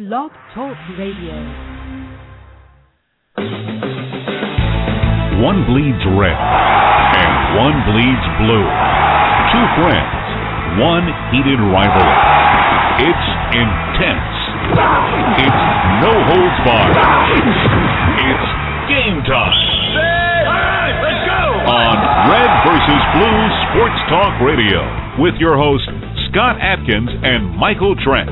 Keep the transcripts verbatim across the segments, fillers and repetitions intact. Blog Talk Radio. One bleeds red and one bleeds blue. Two friends, one heated rivalry. It's intense. It's no holds barred. It's game time. Let's go! On Red versus Blue Sports Talk Radio with your hosts Scott Atkins and Michael Trent.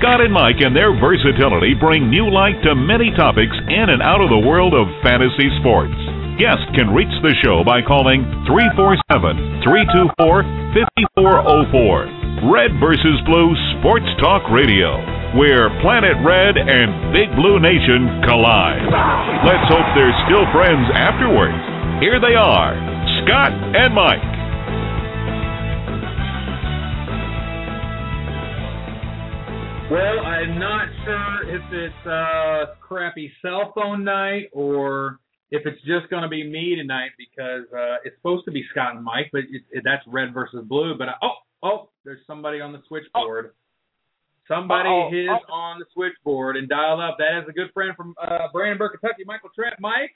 Scott and Mike and their versatility bring new light to many topics in and out of the world of fantasy sports. Guests can reach the show by calling three four seven, three two four, five four zero four. Red versus. Blue Sports Talk Radio, where Planet Red and Big Blue Nation collide. Let's hope they're still friends afterwards. Here they are, Scott and Mike. Well, I'm not sure if it's uh, crappy cell phone night or if it's just going to be me tonight, because uh, it's supposed to be Scott and Mike, but it, it, that's Red versus Blue. But I, oh, oh, there's somebody on the switchboard. Somebody Uh-oh. is Uh-oh. on the switchboard and dialed up. That is a good friend from uh, Brandenburg, Kentucky, Michael Trent. Mike,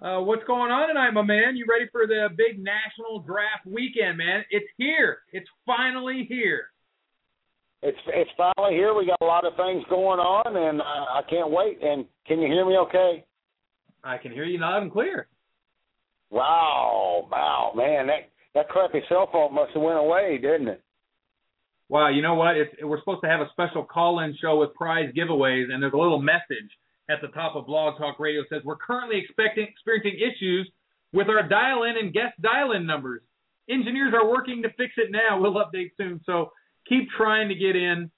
uh, what's going on tonight, my man? You ready for the big national draft weekend, man? It's here. It's finally here. It's it's finally here. We got a lot of things going on, and uh, I can't wait. And can you hear me okay? I can hear you loud and clear. Wow, wow, man, that, that crappy cell phone must have went away, didn't it? Wow, you know what? It's, we're supposed to have a special call-in show with prize giveaways, and there's a little message at the top of Blog Talk Radio that says, we're currently expecting, experiencing issues with our dial-in and guest dial-in numbers. Engineers are working to fix it now. We'll update soon, so keep trying to get in.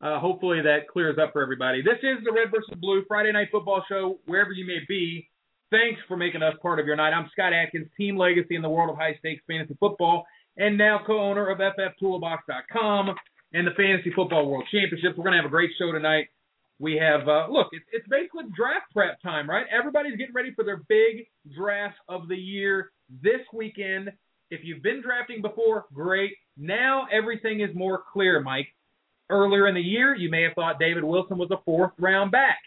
Uh, hopefully that clears up for everybody. This is the Red versus. Blue Friday Night Football Show, wherever you may be. Thanks for making us part of your night. I'm Scott Atkins, team legacy in the world of high-stakes fantasy football, and now co-owner of F F Toolbox dot com and the Fantasy Football World Championships. We're going to have a great show tonight. We have, uh, look, it's, it's basically draft prep time, right? Everybody's getting ready for their big drafts of the year this weekend. If you've been drafting before, great. Now everything is more clear, Mike. Earlier in the year, you may have thought David Wilson was a fourth round back.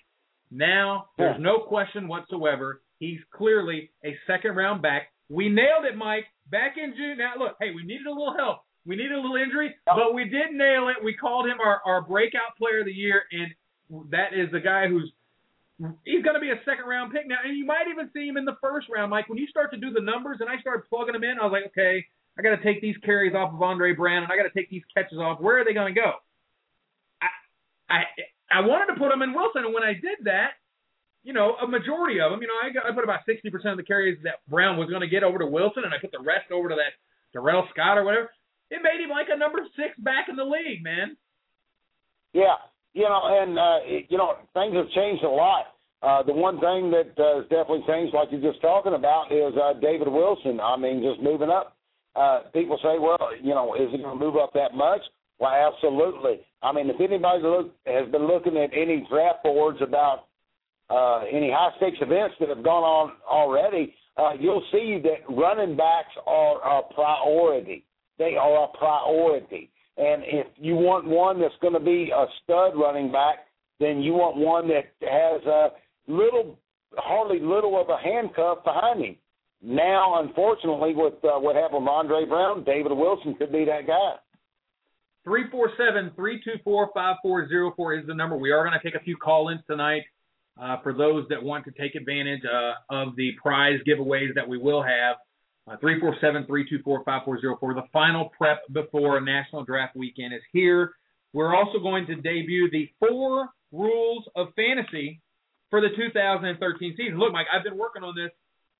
Now there's no question whatsoever. He's clearly a second-round back. We nailed it, Mike, back in June. Now, look, hey, we needed a little help. We needed a little injury, but we did nail it. We called him our, our breakout player of the year, and that is the guy who's he's going to be a second-round pick now. And you might even see him in the first round, Mike. When you start to do the numbers, and I started plugging him in, I was like, okay, I got to take these carries off of Andre Brown, and I got to take these catches off. Where are they going to go? I, I I wanted to put him in Wilson, and when I did that, you know, a majority of them, you know, I, got, I put about sixty percent of the carries that Brown was going to get over to Wilson, and I put the rest over to that Terrell Scott or whatever. It made him like a number six back in the league, man. Yeah, you know, and, uh, you know, things have changed a lot. Uh, the one thing that uh, has definitely changed, like you're just talking about, is uh, David Wilson. I mean, just moving up. Uh, people say, well, you know, is he going to move up that much? Well, absolutely. I mean, if anybody look, has been looking at any draft boards about Uh, any high-stakes events that have gone on already, uh, you'll see that running backs are a priority. They are a priority. And if you want one that's going to be a stud running back, then you want one that has a little, hardly little of a handcuff behind him. Now, unfortunately, with uh, what happened with Andre Brown, David Wilson could be that guy. three four seven, three two four, five four zero four is the number. We are going to take a few call-ins tonight. Uh, for those that want to take advantage uh, of the prize giveaways that we will have, uh, three four seven, three two four, five four zero four. The final prep before National Draft Weekend is here. We're also going to debut the four rules of fantasy for the two thousand thirteen season. Look, Mike, I've been working on this.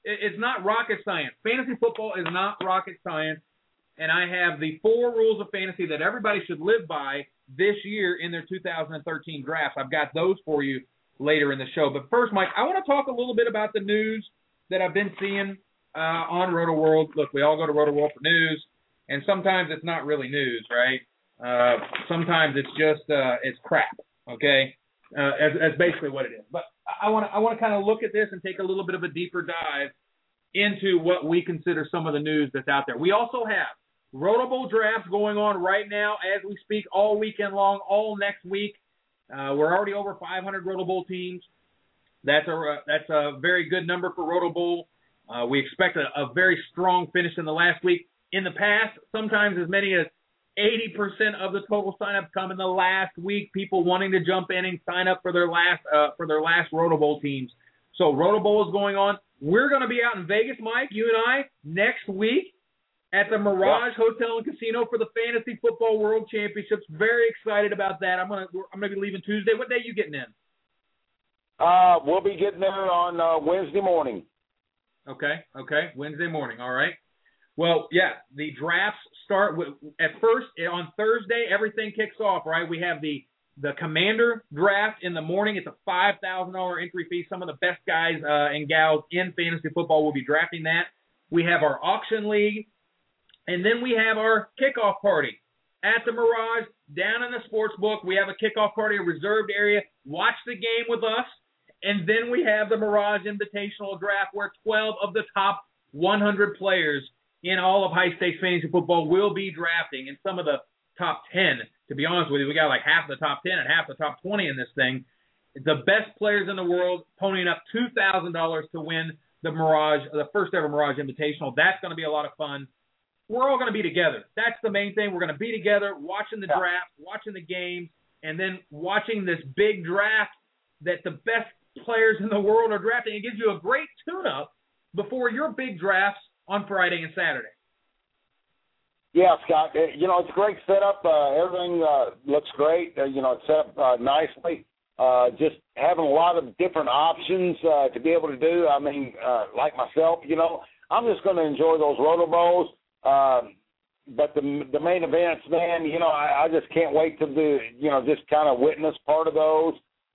It's not rocket science. Fantasy football is not rocket science, and I have the four rules of fantasy that everybody should live by this year in their two thousand thirteen drafts. I've got those for you later in the show. But first, Mike, I want to talk a little bit about the news that I've been seeing uh, on RotoWorld. Look, we all go to RotoWorld for news, and sometimes it's not really news, right? Uh, sometimes it's just uh, it's crap, okay? Uh, that's, that's basically what it is. But I want to I want to kind of look at this and take a little bit of a deeper dive into what we consider some of the news that's out there. We also have Roto Bowl drafts going on right now as we speak all weekend long, all next week. Uh, we're already over five hundred Roto Bowl teams. That's a, that's a very good number for Roto Bowl. Uh, we expect a, a very strong finish in the last week. In the past, sometimes as many as eighty percent of the total sign-ups come in the last week, people wanting to jump in and sign up for their last uh, for their last Roto Bowl teams. So Roto Bowl is going on. We're going to be out in Vegas, Mike, you and I, next week at the Mirage yeah. Hotel and Casino for the Fantasy Football World Championships. Very excited about that. I'm going to I'm going to be leaving Tuesday. What day are you getting in? Uh, we'll be getting there on uh, Wednesday morning. Okay, okay, Wednesday morning, all right. Well, yeah, the drafts start with, at first on Thursday. Everything kicks off, right? We have the, the commander draft in the morning. It's a five thousand dollars entry fee. Some of the best guys uh, and gals in fantasy football will be drafting that. We have our auction league, and then we have our kickoff party at the Mirage down in the sports book. We have a kickoff party, a reserved area. Watch the game with us. And then we have the Mirage Invitational Draft, where twelve of the top one hundred players in all of high-stakes fantasy football will be drafting, and some of the top ten. To be honest with you, we got like half the top ten and half the top twenty in this thing. The best players in the world ponying up two thousand dollars to win the Mirage, the first-ever Mirage Invitational. That's going to be a lot of fun. We're all going to be together. That's the main thing. We're going to be together, watching the draft, watching the games, and then watching this big draft that the best players in the world are drafting. It gives you a great tune-up before your big drafts on Friday and Saturday. Yeah, Scott, you know, it's a great setup. Uh, everything uh, looks great. Uh, you know, it's set up uh, nicely. Uh, just having a lot of different options uh, to be able to do. I mean, uh, like myself, you know, I'm just going to enjoy those Roto Bowls. Uh, but the the main events, man, you know, I, I just can't wait to do, you know, just kind of witness part of those.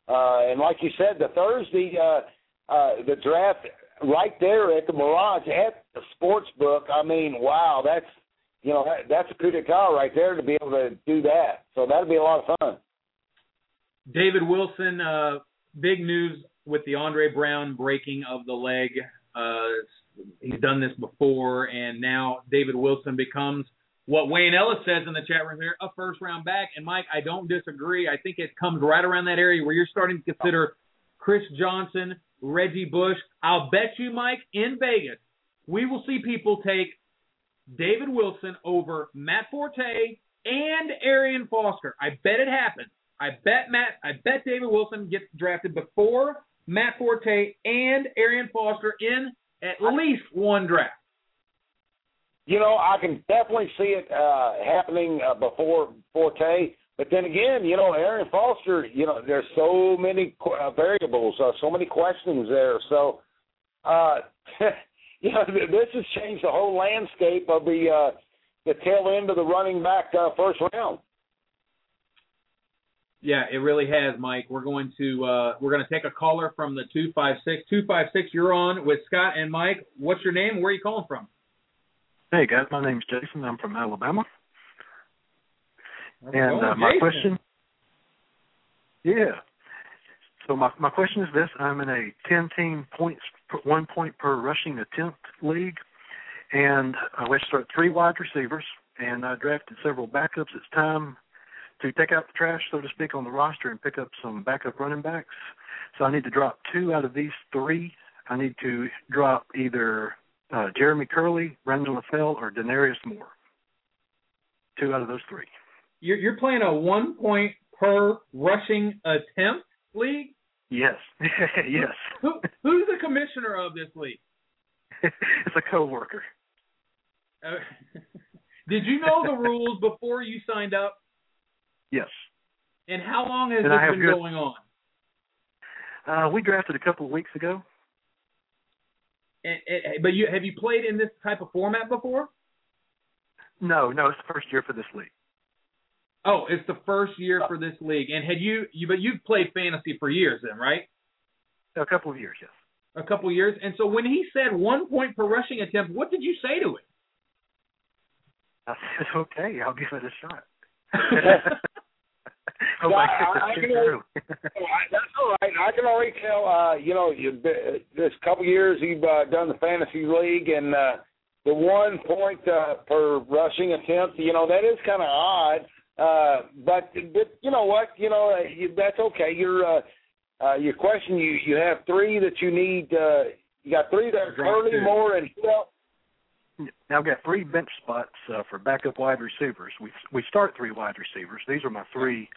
Uh, and like you said, the Thursday, uh, uh, the draft right there at the Mirage at the sportsbook. I mean, wow, that's, you know, that, that's a coup de grace right there to be able to do that. So that'll be a lot of fun. David Wilson, uh, big news with the Andre Brown breaking of the leg. Uh, he's done this before, and now David Wilson becomes what Wayne Ellis says in the chat room here, a first-round back. And, Mike, I don't disagree. I think it comes right around that area where you're starting to consider Chris Johnson, Reggie Bush. I'll bet you, Mike, in Vegas, we will see people take David Wilson over Matt Forte and Arian Foster. I bet it happens. I bet Matt. I bet David Wilson gets drafted before Matt Forte and Arian Foster in at least one draft. You know, I can definitely see it uh, happening uh, before Forte. But then again, you know, Arian Foster, you know, there's so many uh, variables, uh, so many questions there. So, uh, you know, this has changed the whole landscape of the uh, the tail end of the running back uh, first round. Yeah, it really has, Mike. We're going to uh, we're going to take a caller from the two five six two five six. You're on with Scott and Mike. What's your name? Where are you calling from? Hey guys, my name's Jason. I'm from Alabama. And uh, my question, yeah. So my my question is this: I'm in a ten-team points, per, one point per rushing attempt league, and I wish to start three wide receivers, and I drafted several backups. It's time to take out the trash, so to speak, on the roster and pick up some backup running backs. So I need to drop two out of these three. I need to drop either uh, Jeremy Curley, Brandon LaFell, or Denarius Moore. Two out of those three. You're, you're playing a one-point per rushing attempt league? Yes. Yes. Who, who's the commissioner of this league? It's a coworker. Uh, did you know the rules before you signed up? Yes. And how long has and this been good, going on? Uh, we drafted a couple of weeks ago. And, and, but you have you played in this type of format before? No, no, it's the first year for this league. Oh, it's the first year for this league. And had you, you, but you've played fantasy for years then, right? A couple of years, yes. A couple of years. And so when he said one point per rushing attempt, what did you say to it? I said, okay, I'll give it a shot. oh, I, I, I can already, that's all right. I can already tell, uh, you know, you've been, this couple of years you've uh, done the fantasy league and uh, the one point uh, per rushing attempt, you know, that is kind of odd. Uh, but but you know what? You know uh, you, that's okay. Your uh, uh, your question. You, you have three that you need. Uh, you got three that are Gurley, Moore, and who else? Now I've got three bench spots uh, for backup wide receivers. We we start three wide receivers. These are my three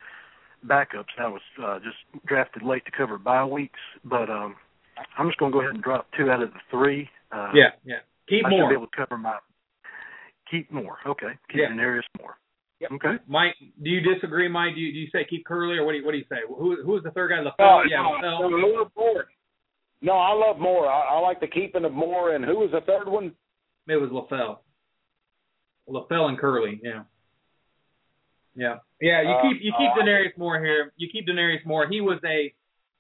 backups. I was uh, just drafted late to cover bye weeks, but um, I'm just going to go ahead and drop two out of the three. Uh, yeah, yeah. Keep I Moore. I should be able to cover my keep Moore. Okay, keep yeah. Denarius Moore. Yep. Okay, Mike. Do you disagree, Mike? Do you, do you say keep Curley, or what do you, what do you say? Who who is the third guy? The oh, yeah, no, no. Moore. No, I love Moore. I, I like the keeping of Moore. And who was the third one? It was LaFell. LaFell and Curley, yeah. Yeah. Yeah, you keep you keep uh, Denarius Moore here. You keep Denarius Moore. He was a,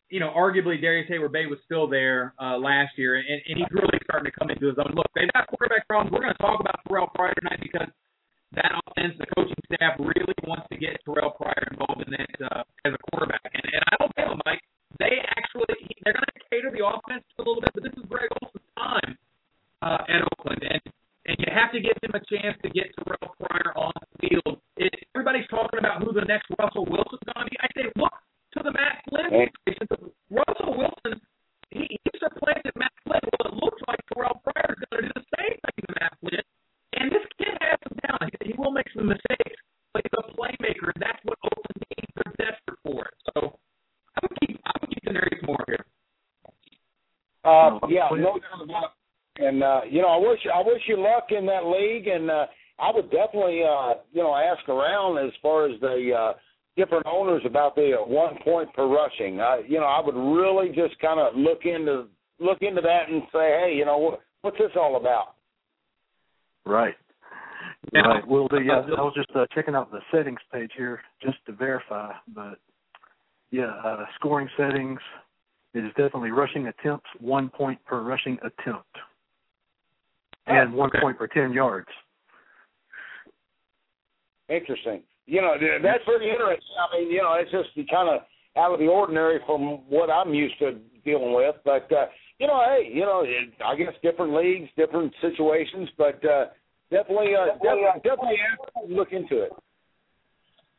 you know, arguably Darius Hayward-Bay was still there uh, last year, and, and he's really starting to come into his own. Look, they've got quarterback problems. We're going to talk about Terrelle Pryor tonight because that offense, the coaching staff really wants to get Terrelle Pryor involved in that uh, as a quarterback. And, and I don't tell them, Mike, they actually – they're going to cater the offense a little bit, but this is Greg Olson's time. Uh, at Oakland, and, and you have to give them a chance to get Terrelle Pryor on the field. If everybody's talking about who the next Russell Wilson's going to be, I say look to the Matt Flynn situation. Russell Wilson, he, he supplanted Matt Flynn. Well, it looks like Terrelle Pryor is going to do the same thing to Matt Flynn, and this kid has some talent. He, he will make some mistakes, but he's a playmaker, and that's what Oakland needs. They're desperate for it. So I would keep, I would keep Denarius Moore here. Uh, yeah, no doubt about it. And, uh, you know, I wish I wish you luck in that league, and uh, I would definitely, uh, you know, ask around as far as the uh, different owners about the uh, one point per rushing. Uh, you know, I would really just kind of look into look into that and say, hey, you know, what, what's this all about? Right. Now, right. Well, the, uh, I was just uh, checking out the settings page here just to verify, but, yeah, uh, scoring settings, it is definitely rushing attempts, one point per rushing attempt. And one okay. point per ten yards. Interesting. You know, that's pretty interesting. I mean, you know, it's just kind of out of the ordinary from what I'm used to dealing with. But, uh, you know, hey, you know, it, I guess different leagues, different situations, but uh, definitely, uh, definitely, definitely look into it.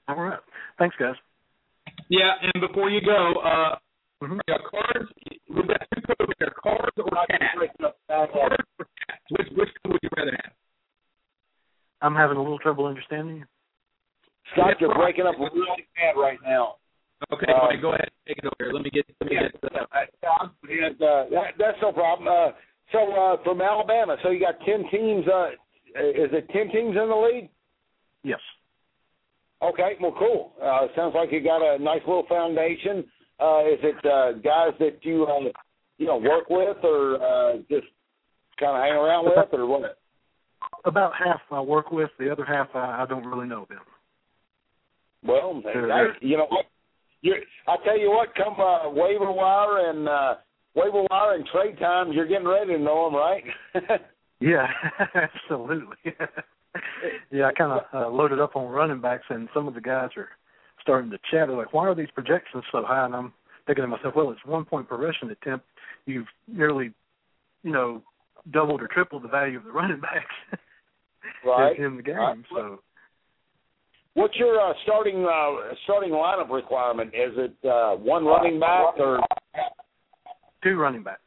All right. Thanks, guys. Yeah, and before you go, uh, mm-hmm. cards, we've got two codes there, cards or cats. Cards or cats. Which, which one would you rather have? I'm having a little trouble understanding you. Scott, you're breaking up really bad right now. Okay, um, Mike, go ahead. Take it over here. Let me get let me yeah, get uh, uh, and, uh, that, that's no problem. Uh, so, uh, from Alabama, so you got ten teams. Uh, is it ten teams in the league? Yes. Okay, well, cool. Uh, sounds like you got a nice little foundation. Uh, is it uh, guys that you, uh, you know, work with or uh, just kind of hang around with or what? About half I work with. The other half I, I don't really know them. Well, I, you know, you're, I tell you what, come uh, waiver wire and uh, waiver wire and trade times, you're getting ready to know them, right? Yeah, absolutely. Yeah, I kind of uh, loaded up on running backs, and some of the guys are starting to chat. They're like, why are these projections so high? And I'm thinking to myself, well, it's one point per rushing attempt. You've nearly, you know, doubled or tripled the value of the running backs right. in, in the game. Right. So, what's your uh, starting uh, starting lineup requirement? Is it uh, one running back or two running backs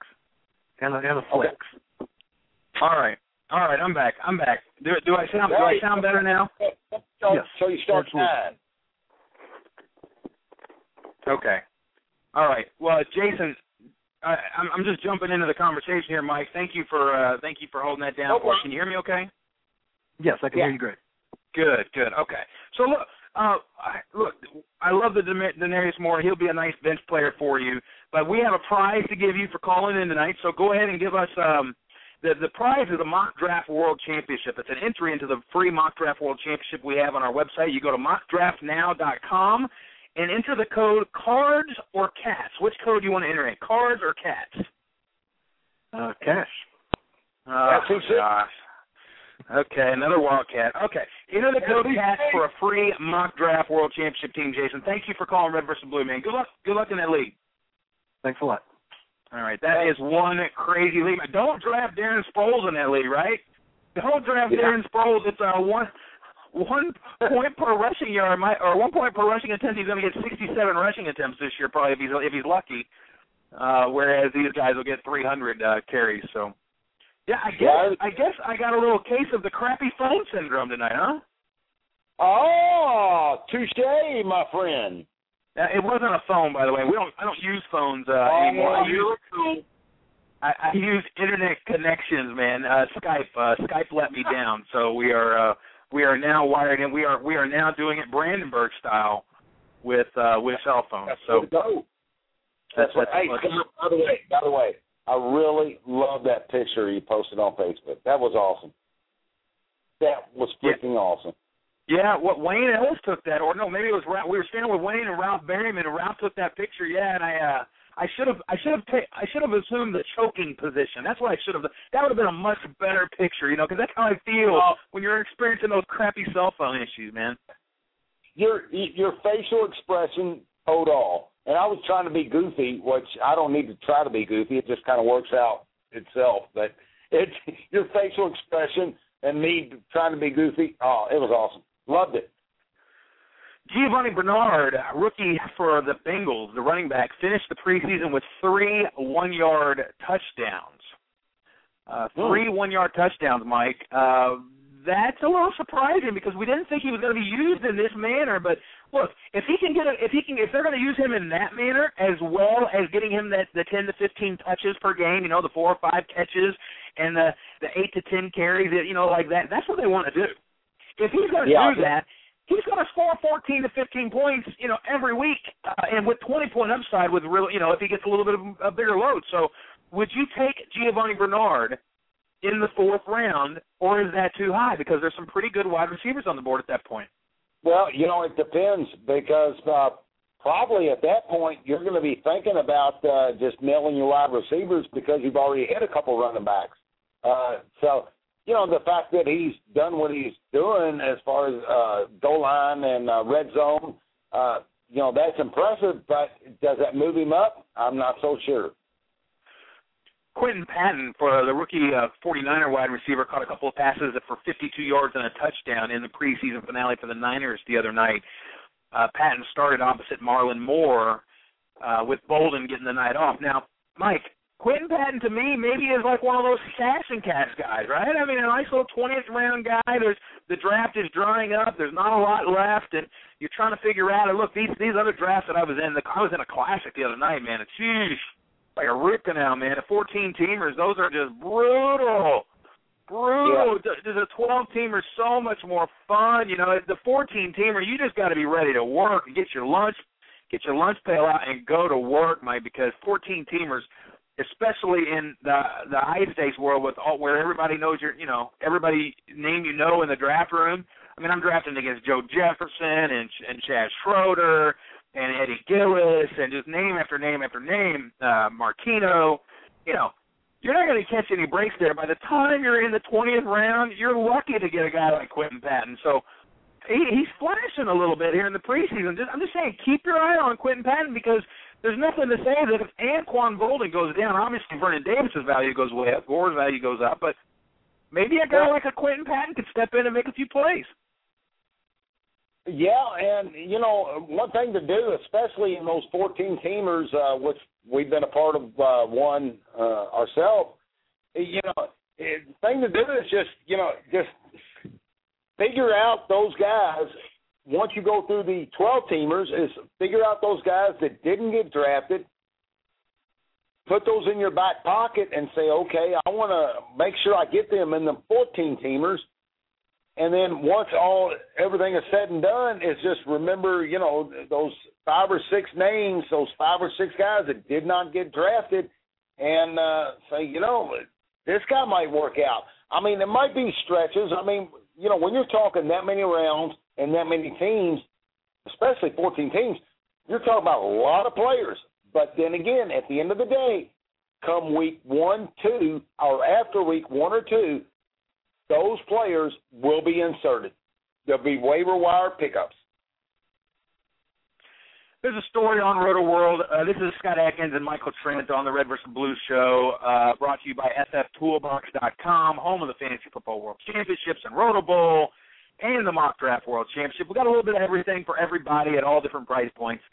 and a, and a flex? Okay. All right, all right. I'm back. I'm back. Do, do I sound do I sound better now? So, yes. So you start nine. Okay. All right. Well, Jason, I, I'm, I'm just jumping into the conversation here, Mike. Thank you for uh, thank you for holding that down. Okay. Can you hear me okay? Yes, I can yeah. hear you great. Good, good. Okay. So, look, uh, I, look, I love the Denarius Moore. He'll be a nice bench player for you. But we have a prize to give you for calling in tonight, so go ahead and give us um, – The, the prize is a Mock Draft World Championship. It's an entry into the free Mock Draft World Championship we have on our website. You go to mock draft now dot com. And enter the code cards or cats. Which code do you want to enter in? Cards or cats? Uh, cash. Oh, gosh. Okay, another wildcat. Okay, enter the code cats for a free mock draft world championship team, Jason. Thank you for calling Red versus Blue, man. Good luck. Good luck in that league. Thanks a lot. All right, that is one crazy league. Don't draft Darren Sproles in that league, right? Don't draft yeah. Darren Sproles. It's a one. One point per rushing yard, might, or one point per rushing attempt, he's going to get sixty-seven rushing attempts this year, probably if he's if he's lucky. Uh, whereas these guys will get three hundred uh, carries. So, yeah, I guess I guess I got a little case of the crappy phone syndrome tonight, huh? Oh, touche, my friend. Uh, it wasn't a phone, by the way. We don't. I don't use phones uh, oh, anymore. I use, I, I use internet connections, man. Uh, Skype. Uh, Skype let me down, so we are. Uh, We are now wired in. We are we are now doing it Brandenburg style with uh, with cell phones. That's so dope. That's, that's what. Hey, by the way, by the way, I really love that picture you posted on Facebook. That was awesome. That was freaking yeah. awesome. Yeah, what Wayne Ellis took that, or no, maybe it was we were standing with Wayne and Ralph Berryman, and Ralph took that picture. Yeah, and I uh, I should have I should have ta- I should have assumed the choking position. That's what I should have. That would have been a much better picture, you know, because that's how I feel when you're experiencing those crappy cell phone issues, man. Your your facial expression told all, and I was trying to be goofy, which I don't need to try to be goofy. It just kind of works out itself. But it's your facial expression and me trying to be goofy. Oh, it was awesome. Loved it. Giovani Bernard, rookie for the Bengals, the running back, finished the preseason with three one-yard touchdowns. Uh, three one-yard touchdowns, Mike. Uh, that's a little surprising because we didn't think he was going to be used in this manner. But look, if he can get, a, if he can, if they're going to use him in that manner, as well as getting him that the ten to fifteen touches per game, you know, the four or five catches and the, the eight to ten carries, you know, like that. That's what they want to do. If he's going to yeah. do that, he's going to score fourteen to fifteen points, you know, every week, uh, and with twenty-point upside with real, you know, if he gets a little bit of a bigger load. So would you take Giovani Bernard in the fourth round, or is that too high? Because there's some pretty good wide receivers on the board at that point. Well, you know, it depends because uh, probably at that point you're going to be thinking about uh, just nailing your wide receivers because you've already hit a couple running backs. Uh, so – You know, the fact that he's done what he's doing as far as uh, goal line and uh, red zone, uh, you know, that's impressive, but does that move him up? I'm not so sure. Quinton Patton, for the rookie uh, forty-niner wide receiver, caught a couple of passes for fifty-two yards and a touchdown in the preseason finale for the Niners the other night. Uh, Patton started opposite Marlon Moore uh, with Bolden getting the night off. Now, Mike, Quinton Patton, to me, maybe is like one of those cash and cash guys, right? I mean, a nice little twentieth round guy. There's the draft is drying up. There's not a lot left, and you're trying to figure out. And look, these these other drafts that I was in, the, I was in a classic the other night, man. It's huge, like a root canal, man. The fourteen teamers, those are just brutal, brutal. Yeah. There's a twelve teamer, so much more fun, you know. The fourteen teamer, you just got to be ready to work and get your lunch, get your lunch payout, and go to work, Mike, because fourteen teamers. Especially in the the high stakes world, with all, where everybody knows your, you know, everybody name you know in the draft room. I mean, I'm drafting against Joe Jefferson and and Chaz Schroeder and Eddie Gillis and just name after name after name. Uh, Martino, you know, you're not going to catch any breaks there. By the time you're in the twentieth round, you're lucky to get a guy like Quinton Patton. So he, he's flashing a little bit here in the preseason. Just, I'm just saying, keep your eye on Quinton Patton because. There's nothing to say that if Anquan Bolden goes down, obviously Vernon Davis' value goes way up, Gore's value goes up, but maybe a guy like a Quinton Patton could step in and make a few plays. Yeah, and, you know, one thing to do, especially in those fourteen-teamers, uh, which we've been a part of uh, one uh, ourselves, you know, the thing to do is just, you know, just figure out those guys. Once you go through the twelve-teamers, is figure out those guys that didn't get drafted, put those in your back pocket and say, okay, I want to make sure I get them in the fourteen-teamers. And then once all everything is said and done, is just remember, you know, those five or six names, those five or six guys that did not get drafted, and uh, say, you know, this guy might work out. I mean, there might be stretches. I mean, you know, when you're talking that many rounds, and that many teams, especially fourteen teams, you're talking about a lot of players. But then again, at the end of the day, come week one, two, or after week one or two, those players will be inserted. There'll be waiver wire pickups. There's a story on RotoWorld. Uh, this is Scott Atkins and Michael Trent on the Red versus. Blue show, uh, brought to you by F F Toolbox dot com, home of the Fantasy Football World Championships and Roto Bowl. and the Mock Draft World Championship. We've got a little bit of everything for everybody at all different price points.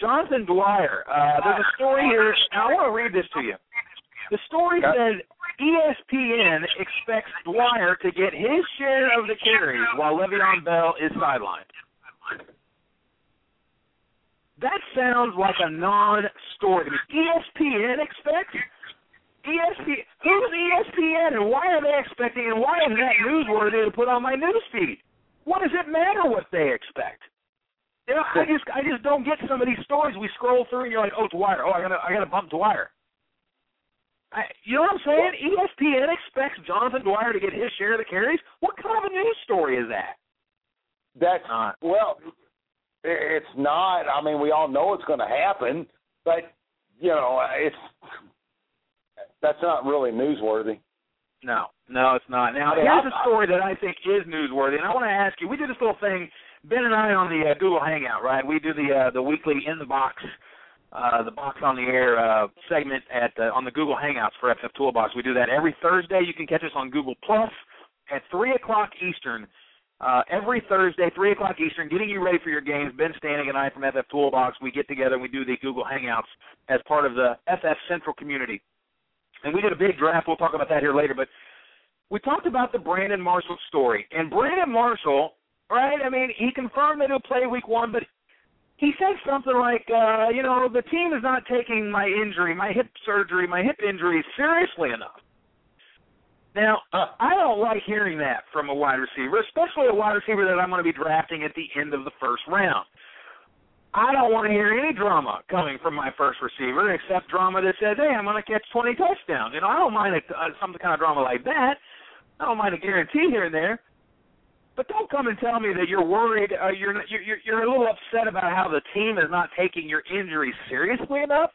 Jonathan Dwyer, uh, there's a story here. I want to read this to you. The story says E S P N expects Dwyer to get his share of the carries while Le'Veon Bell is sidelined. That sounds like a non-story. E S P N expects? E S P N, who's E S P N, and why are they expecting, and why is that newsworthy to put on my news feed? What does it matter what they expect? You know, I just I just don't get some of these stories we scroll through, and you're like, oh, Dwyer, oh, I gotta I gotta bump Dwyer. I, you know what I'm saying? E S P N expects Jonathan Dwyer to get his share of the carries. What kind of a news story is that? That's not. Well, it's not. I mean, we all know it's going to happen, but you know, it's that's not really newsworthy. No, no, it's not. Now, yeah, here's I, a story that I think is newsworthy, and I want to ask you. We did this little thing, Ben and I, on the uh, Google Hangout, right? We do the uh, the weekly in the box. Uh, the Box on the Air uh, segment at uh, on the Google Hangouts for F F Toolbox. We do that every Thursday. You can catch us on Google Plus at three o'clock Eastern, uh, every Thursday, three o'clock Eastern, getting you ready for your games. Ben Stanning and I from F F Toolbox, we get together and we do the Google Hangouts as part of the F F Central community. And we did a big draft. We'll talk about that here later. But we talked about the Brandon Marshall story. And Brandon Marshall, right, I mean, he confirmed that he'll play week one, but he said something like, uh, you know, the team is not taking my injury, my hip surgery, my hip injury seriously enough. Now, uh, I don't like hearing that from a wide receiver, especially a wide receiver that I'm going to be drafting at the end of the first round. I don't want to hear any drama coming from my first receiver except drama that says, hey, I'm going to catch twenty touchdowns. You know, I don't mind a, uh, some kind of drama like that. I don't mind a guarantee here and there. But don't come and tell me that you're worried, uh, you're, you're you're a little upset about how the team is not taking your injury seriously enough.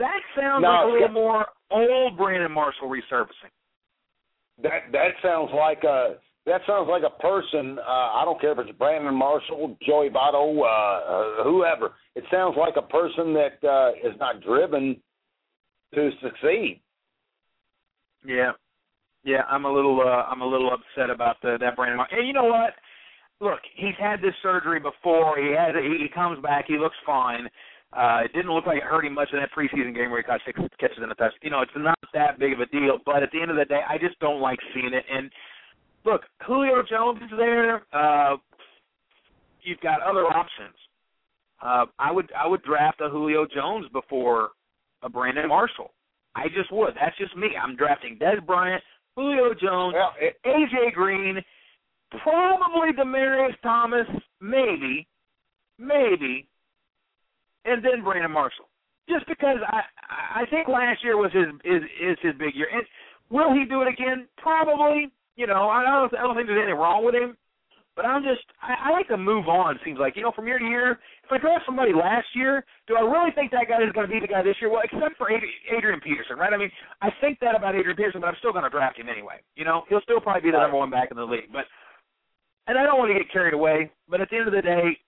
That sounds no, like a little more old Brandon Marshall resurfacing. That that sounds like a that sounds like a person. Uh, I don't care if it's Brandon Marshall, Joey Votto, uh, uh, whoever. It sounds like a person that uh, is not driven to succeed. Yeah. Yeah, I'm a little uh, I'm a little upset about the, that Brandon Marshall. And you know what? Look, he's had this surgery before. He has he comes back. He looks fine. Uh, it didn't look like it hurt him much in that preseason game where he caught six catches in a touchdown. You know, it's not that big of a deal. But at the end of the day, I just don't like seeing it. And look, Julio Jones is there. Uh, you've got other options. Uh, I would I would draft a Julio Jones before a Brandon Marshall. I just would. That's just me. I'm drafting Dez Bryant, Julio Jones, well, it, A J Green, probably Demarius Thomas, maybe, maybe, and then Brandon Marshall. Just because I, I think last year was his is, is his big year. And will he do it again? Probably. You know, I don't I don't think there's anything wrong with him. But I'm just I, I like to move on. It seems like you know from year to year. If I draft somebody last year, do I really think that guy is going to be the guy this year? Well, except for Adrian Peterson, right? I mean, I think that about Adrian Peterson, but I'm still going to draft him anyway. You know, he'll still probably be the number one back in the league. But and I don't want to get carried away. But at the end of the day,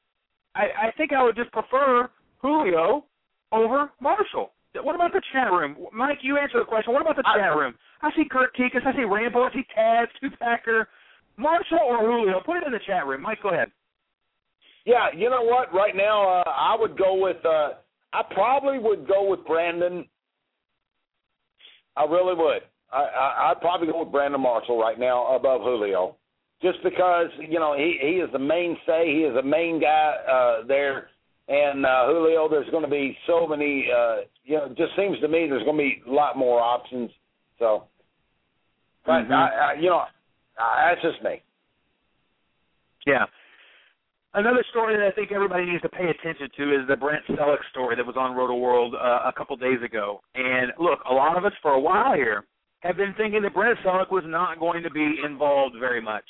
I, I think I would just prefer Julio over Marshall. What about the chat room, Mike? You answer the question. What about the I, chat room? I see Kurt Kikas. I see Rambo. I see Taz, Tupacker. Marshall or Julio? Put it in the chat room. Mike, go ahead. Yeah, you know what? Right now, uh, I would go with uh, – I probably would go with Brandon. I really would. I, I, I'd probably go with Brandon Marshall right now above Julio just because, you know, he, he is the mainstay. He is the main guy uh, there. And uh, Julio, there's going to be so many uh, – you know, it just seems to me there's going to be a lot more options. So, but, mm-hmm. I, I, you know – Uh, that's just me. Yeah. Another story that I think everybody needs to pay attention to is the Brent Celek story that was on RotoWorld uh, a couple days ago. And, look, a lot of us for a while here have been thinking that Brent Celek was not going to be involved very much.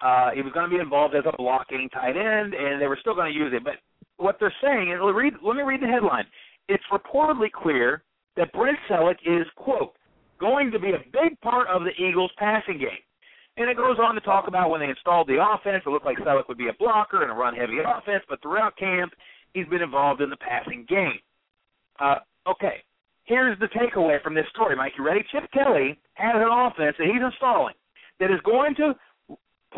Uh, he was going to be involved as a blocking tight end, and they were still going to use it. But what they're saying, and read, let me read the headline. It's reportedly clear that Brent Celek is, quote, going to be a big part of the Eagles' passing game. And it goes on to talk about when they installed the offense, it looked like Celek would be a blocker and a run-heavy offense, but throughout camp, he's been involved in the passing game. Uh, okay, here's the takeaway from this story, Mike. You ready? Chip Kelly has an offense that he's installing that is going to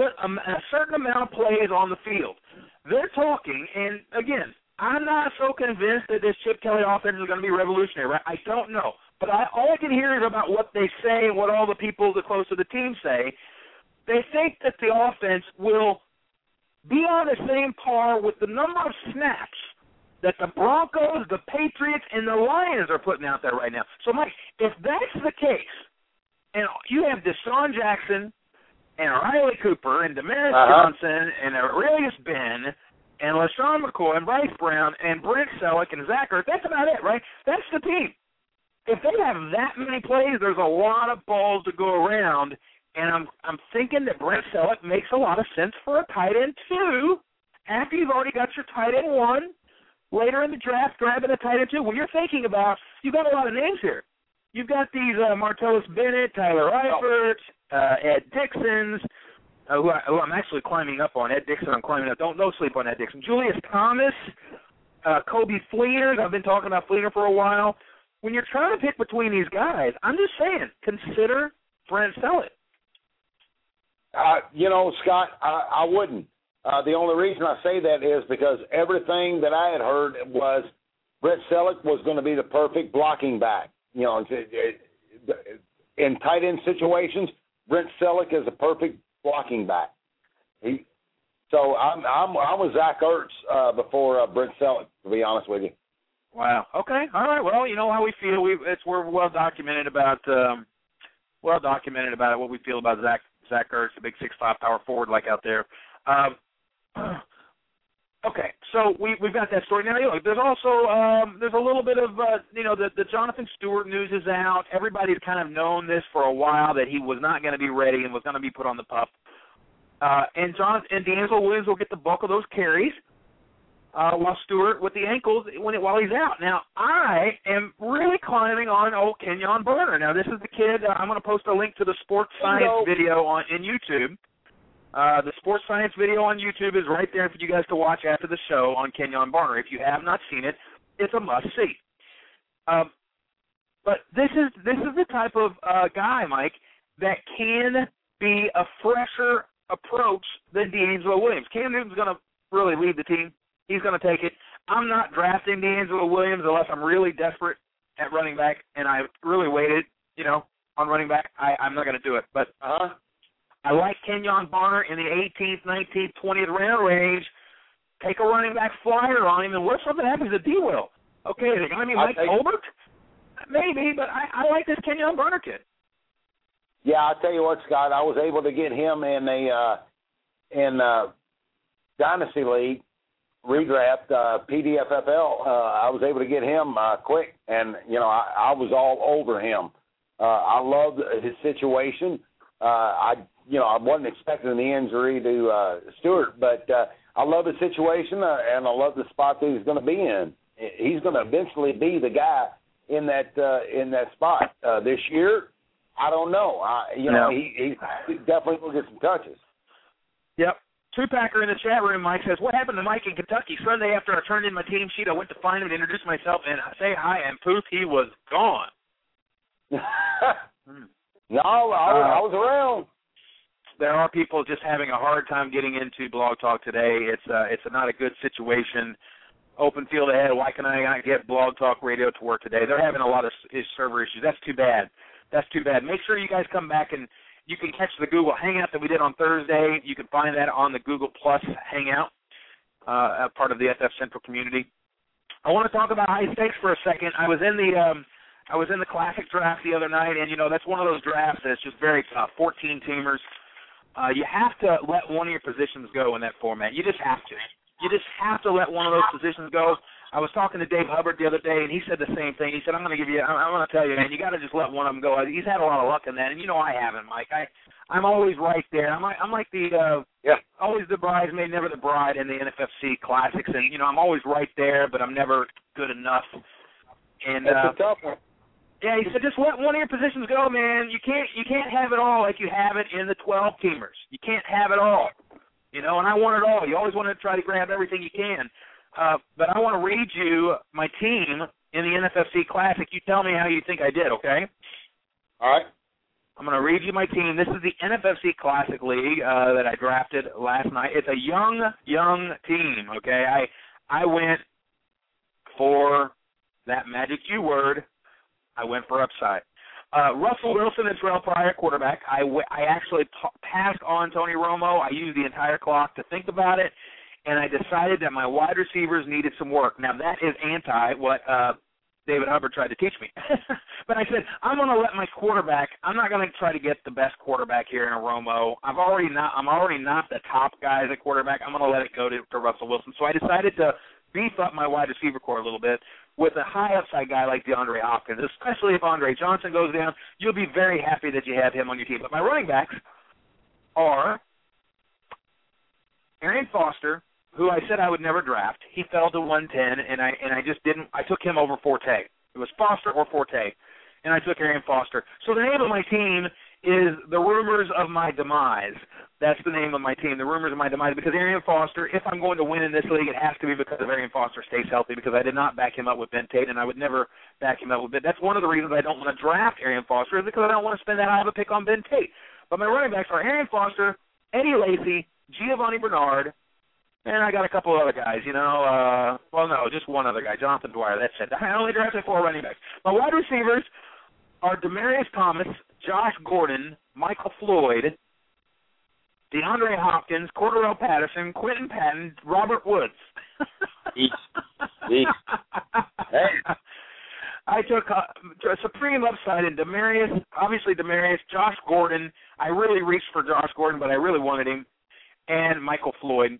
put a, a certain amount of plays on the field. They're talking, and again, I'm not so convinced that this Chip Kelly offense is going to be revolutionary, right? I don't know. But I, all I can hear is about what they say and what all the people that are close to the team say. They think that the offense will be on the same par with the number of snaps that the Broncos, the Patriots, and the Lions are putting out there right now. So, Mike, if that's the case, and you have DeSean Jackson and Riley Cooper and Demaryius uh-huh. Johnson and Aurelius Ben and LaShawn McCoy and Bryce Brown and Brent Celek and Zach Ertz, that's about it, right? That's the team. If they have that many plays, there's a lot of balls to go around, and I'm I'm thinking that Brent Celek makes a lot of sense for a tight end two after you've already got your tight end one. Later in the draft, grabbing a tight end two. When you're thinking about, you've got a lot of names here. You've got these uh, Martellus Bennett, Tyler Eifert, uh, Ed Dickson, uh, who, who I'm actually climbing up on. Ed Dickson, I'm climbing up. Don't no sleep on Ed Dickson. DeMaryius Thomas, uh, Coby Fleener. I've been talking about Fleener for a while. When you're trying to pick between these guys, I'm just saying, consider Brent Celek. Uh, you know, Scott, I, I wouldn't. Uh, the only reason I say that is because everything that I had heard was Brent Celek was going to be the perfect blocking back. You know, in tight end situations, Brent Celek is the perfect blocking back. He, so I'm I'm I was Zach Ertz uh, before uh, Brent Celek, to be honest with you. Wow. Okay. All right. Well, you know how we feel. We it's we're well documented about um, well documented about what we feel about Zach Zach Ertz, the big six five power forward like out there. Um, okay, so we, we've got that story. Now, you know, there's also um, there's a little bit of, uh, you know, the, the Jonathan Stewart news is out. Everybody's kind of known this for a while, that he was not going to be ready and was going to be put on the pup. Uh, and Jonathan, and D'Angelo Williams will get the bulk of those carries, uh, while Stewart with the ankles when it, while he's out. Now, I am really climbing on old Kenjon Barner. Now, this is the kid. Uh, I'm going to post a link to the sports science no. video on in YouTube. Uh, the sports science video on YouTube is right there for you guys to watch after the show on Kenjon Barner. If you have not seen it, it's a must see. Um, but this is this is the type of uh, guy, Mike, that can be a fresher approach than D'Angelo Williams. Cam Newton's going to really lead the team. He's going to take it. I'm not drafting D'Angelo Williams unless I'm really desperate at running back, and I really waited, you know, on running back. I, I'm not going to do it. But uh-huh. I like Kenjon Barner in the eighteenth, nineteenth, twentieth round range. Take a running back flyer on him, and what if something happens to D-Will? Okay, is it going to be Mike Tolbert? Maybe, but I, I like this Kenjon Barner kid. Yeah, I'll tell you what, Scott, I was able to get him in a uh, in uh, Dynasty League redraft, uh, P D F F L. Uh, I was able to get him uh, quick, and, you know, I, I was all over him. Uh, I loved his situation. Uh, I You know, I wasn't expecting the injury to uh, Stewart, but uh, I love the situation, uh, and I love the spot that he's going to be in. He's going to eventually be the guy in that uh, in that spot uh, this year. I don't know. I, you no. know, he, he definitely will get some touches. Yep. Two-packer in the chat room, Mike, says, what happened to Mike in Kentucky? Sunday after I turned in my team sheet, I went to find him to introduce myself and say hi, and poof, he was gone. hmm. No, I, I was around. There are people just having a hard time getting into Blog Talk today. It's uh, it's not a good situation. Open field ahead. Why can I not get Blog Talk Radio to work today? They're having a lot of server issues. That's too bad. That's too bad. Make sure you guys come back and you can catch the Google Hangout that we did on Thursday. You can find that on the Google Plus Hangout, uh, part of the F F Central community. I want to talk about high stakes for a second. I was in the um, I was in the Classic Draft the other night, and you know that's one of those drafts that's just very tough. fourteen teamers. Uh, you have to let one of your positions go in that format. You just have to. You just have to let one of those positions go. I was talking to Dave Hubbard the other day, and he said the same thing. He said, I'm going to give you, I'm, I'm going to tell you, man, you got to just let one of them go. He's had a lot of luck in that, and you know I haven't, Mike. I, I'm always right there. I'm like, I'm like the, uh, yeah. always the bridesmaid, never the bride in the N F F C Classics, and, you know, I'm always right there, but I'm never good enough. And, That's uh, a tough one. Yeah, he said, just let one of your positions go, man. You can't you can't have it all like you have it in the twelve-teamers. You can't have it all. You know, and I want it all. You always want to try to grab everything you can. Uh, but I want to read you my team in the N F F C Classic. You tell me how you think I did, okay? All right. I'm going to read you my team. This is the N F F C Classic League uh, that I drafted last night. It's a young, young team, okay? I I went for that magic U word. I went for upside. Uh, Russell Wilson and Terrelle Pryor, quarterback. I, w- I actually p- passed on Tony Romo. I used the entire clock to think about it, and I decided that my wide receivers needed some work. Now, that is anti what uh, David Hubbard tried to teach me. But I said, I'm going to let my quarterback, I'm not going to try to get the best quarterback here in a Romo. I've already not, I'm already not the top guy as a quarterback. I'm going to let it go to, to Russell Wilson. So I decided to beef up my wide receiver core a little bit with a high upside guy like DeAndre Hopkins, especially if Andre Johnson goes down. You'll be very happy that you have him on your team. But my running backs are Arian Foster, who I said I would never draft. He fell to one ten, and I and I just didn't. I took him over Forte. It was Foster or Forte, and I took Arian Foster. So the name of my team is The Rumors of My Demise. That's the name of my team, The Rumors of My Demise, because Arian Foster, if I'm going to win in this league, it has to be because Arian Foster stays healthy, because I did not back him up with Ben Tate, and I would never back him up with Ben. That's one of the reasons I don't want to draft Arian Foster, is because I don't want to spend that high of a pick on Ben Tate. But my running backs are Arian Foster, Eddie Lacy, Giovani Bernard, and I got a couple of other guys, you know. Uh, well, no, just one other guy, Jonathan Dwyer. That's it. I only drafted four running backs. My wide receivers are DeMaryius Thomas, Josh Gordon, Michael Floyd, DeAndre Hopkins, Cordarrelle Patterson, Quinton Patton, Robert Woods. Each. Each. Hey. I took a, a supreme upside in Demarius, obviously Demarius, Josh Gordon. I really reached for Josh Gordon, but I really wanted him, and Michael Floyd,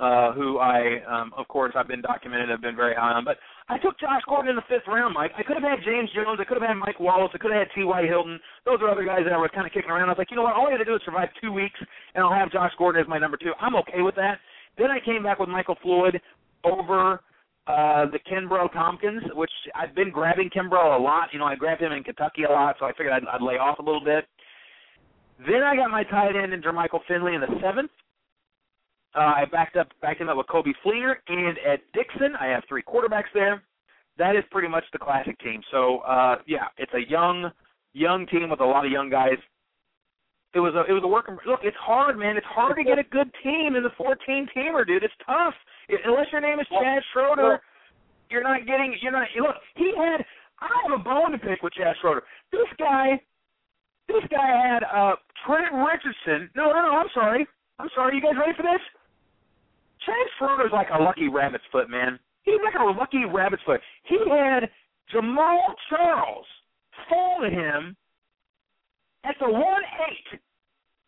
uh, who I, um, of course, I've been documented, I've been very high on. But I took Josh Gordon in the fifth round, Mike. I could have had James Jones. I could have had Mike Wallace. I could have had T Y Hilton. Those are other guys that I was kind of kicking around. I was like, you know what, all I had to do is survive two weeks, and I'll have Josh Gordon as my number two. I'm okay with that. Then I came back with Michael Floyd over uh, the Kenbro Tompkins, which I've been grabbing Kenbro a lot. You know, I grabbed him in Kentucky a lot, so I figured I'd, I'd lay off a little bit. Then I got my tight end in Jermichael Finley in the seventh. Uh, I backed up, backed him up with Coby Fleener and Ed Dickson. I have three quarterbacks there. That is pretty much the classic team. So, uh, yeah, it's a young, young team with a lot of young guys. It was a, it was a work. Look, it's hard, man. It's hard to get a good team in the fourteen-teamer, dude. It's tough. It, unless your name is Chaz Schroeder, you're not getting. You're not. Look, he had. I have a bone to pick with Chaz Schroeder. This guy, this guy had uh, Trent Richardson. No, no, no. I'm sorry. I'm sorry. You guys ready for this? Chaz Schroeder's like a lucky rabbit's foot, man. He's like a lucky rabbit's foot. He had Jamal Charles fall to him at the one eight.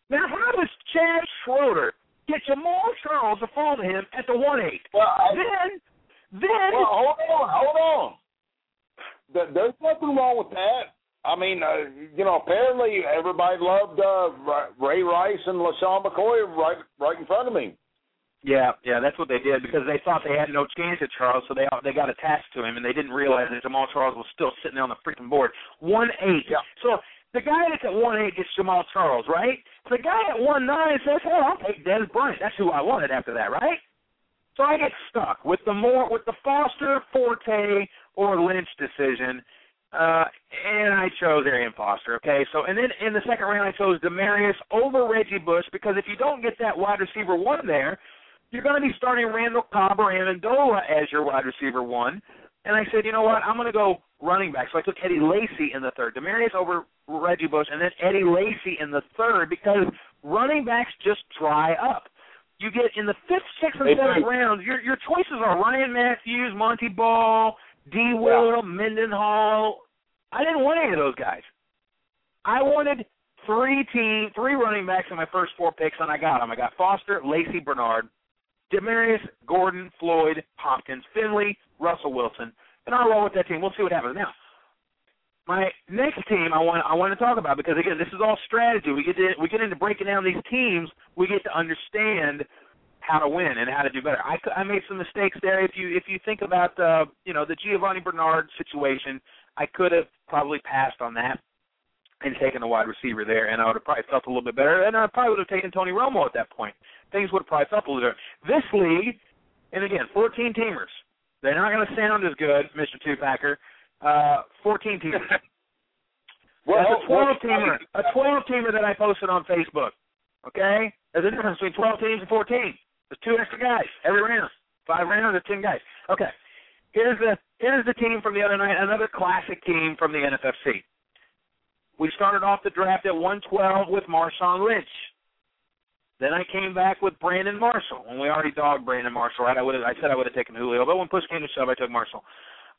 Now, how does Chaz Schroeder get Jamal Charles to fall to him at the one eight? Well, I, then, then. Well, hold on, hold on. There's nothing wrong with that. I mean, uh, you know, apparently everybody loved uh, Ray Rice and LaShawn McCoy right, right in front of me. Yeah, yeah, that's what they did, because they thought they had no chance at Charles, so they they got attached to him, and they didn't realize that Jamal Charles was still sitting there on the freaking board. one eight. Yeah. So the guy that's at one eight gets Jamal Charles, right? The guy at one nine says, hey, I'll take Dez Bryant. That's who I wanted after that, right? So I get stuck with the more with the Foster, Forte, or Lynch decision, uh, and I chose Arian Foster, okay? So and then in the second round, I chose Demarius over Reggie Bush, because if you don't get that wide receiver one there, you're going to be starting Randall Cobb or Amendola as your wide receiver one. And I said, you know what, I'm going to go running back. So I took Eddie Lacy in the third, Demarius over Reggie Bush, and then Eddie Lacy in the third, because running backs just dry up. You get in the fifth, sixth, and seventh hey, rounds, your your choices are Ryan Matthews, Monty Ball, D. Will, yeah. Mendenhall. I didn't want any of those guys. I wanted three team, three running backs in my first four picks, and I got them. I got Foster, Lacy, Bernard, Demarius, Gordon, Floyd, Hopkins, Finley, Russell Wilson, and I'll roll with that team. We'll see what happens. Now, my next team I want I want to talk about, because again, this is all strategy. We get to, we get into breaking down these teams. We get to understand how to win and how to do better. I, I made some mistakes there. If you if you think about uh, you know the Giovani Bernard situation, I could have probably passed on that and taken a wide receiver there, and I would have probably felt a little bit better, and I probably would have taken Tony Romo at that point. Things would have probably felt a little better. This league, and again, fourteen-teamers. They're not going to sound as good, Mister Two-Packer. Uh, fourteen-teamers. Well, that's a twelve-teamer, a twelve-teamer that I posted on Facebook, okay? There's a difference between twelve teams and fourteen. There's two extra guys every round. Five rounds, there's ten guys. Okay, here's the here's the team from the other night, another classic team from the N F F C. We started off the draft at one twelve with Marshawn Lynch. Then I came back with Brandon Marshall, and we already dogged Brandon Marshall, right? I would I said I would have taken Julio, but when push came to shove, I took Marshall.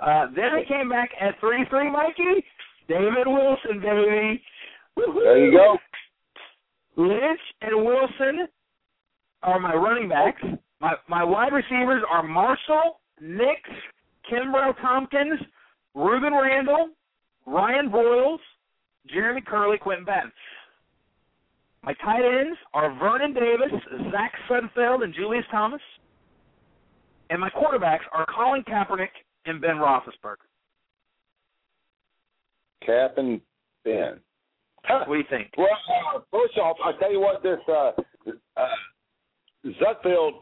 Uh, then I came back at three three, Mikey. David Wilson, baby. Woo-hoo. There you go. Lynch and Wilson are my running backs. My my wide receivers are Marshall, Nix, Kimbrough Tompkins, Reuben Randall, Ryan Broyles, Jeremy Curley, Quinton Patton. My tight ends are Vernon Davis, Zach Sudfeld, and Julius Thomas. And my quarterbacks are Colin Kaepernick and Ben Roethlisberger. Cap and Ben. Huh. What do you think? Well, uh, first off, I'll tell you what, this uh, uh, Sudfeld,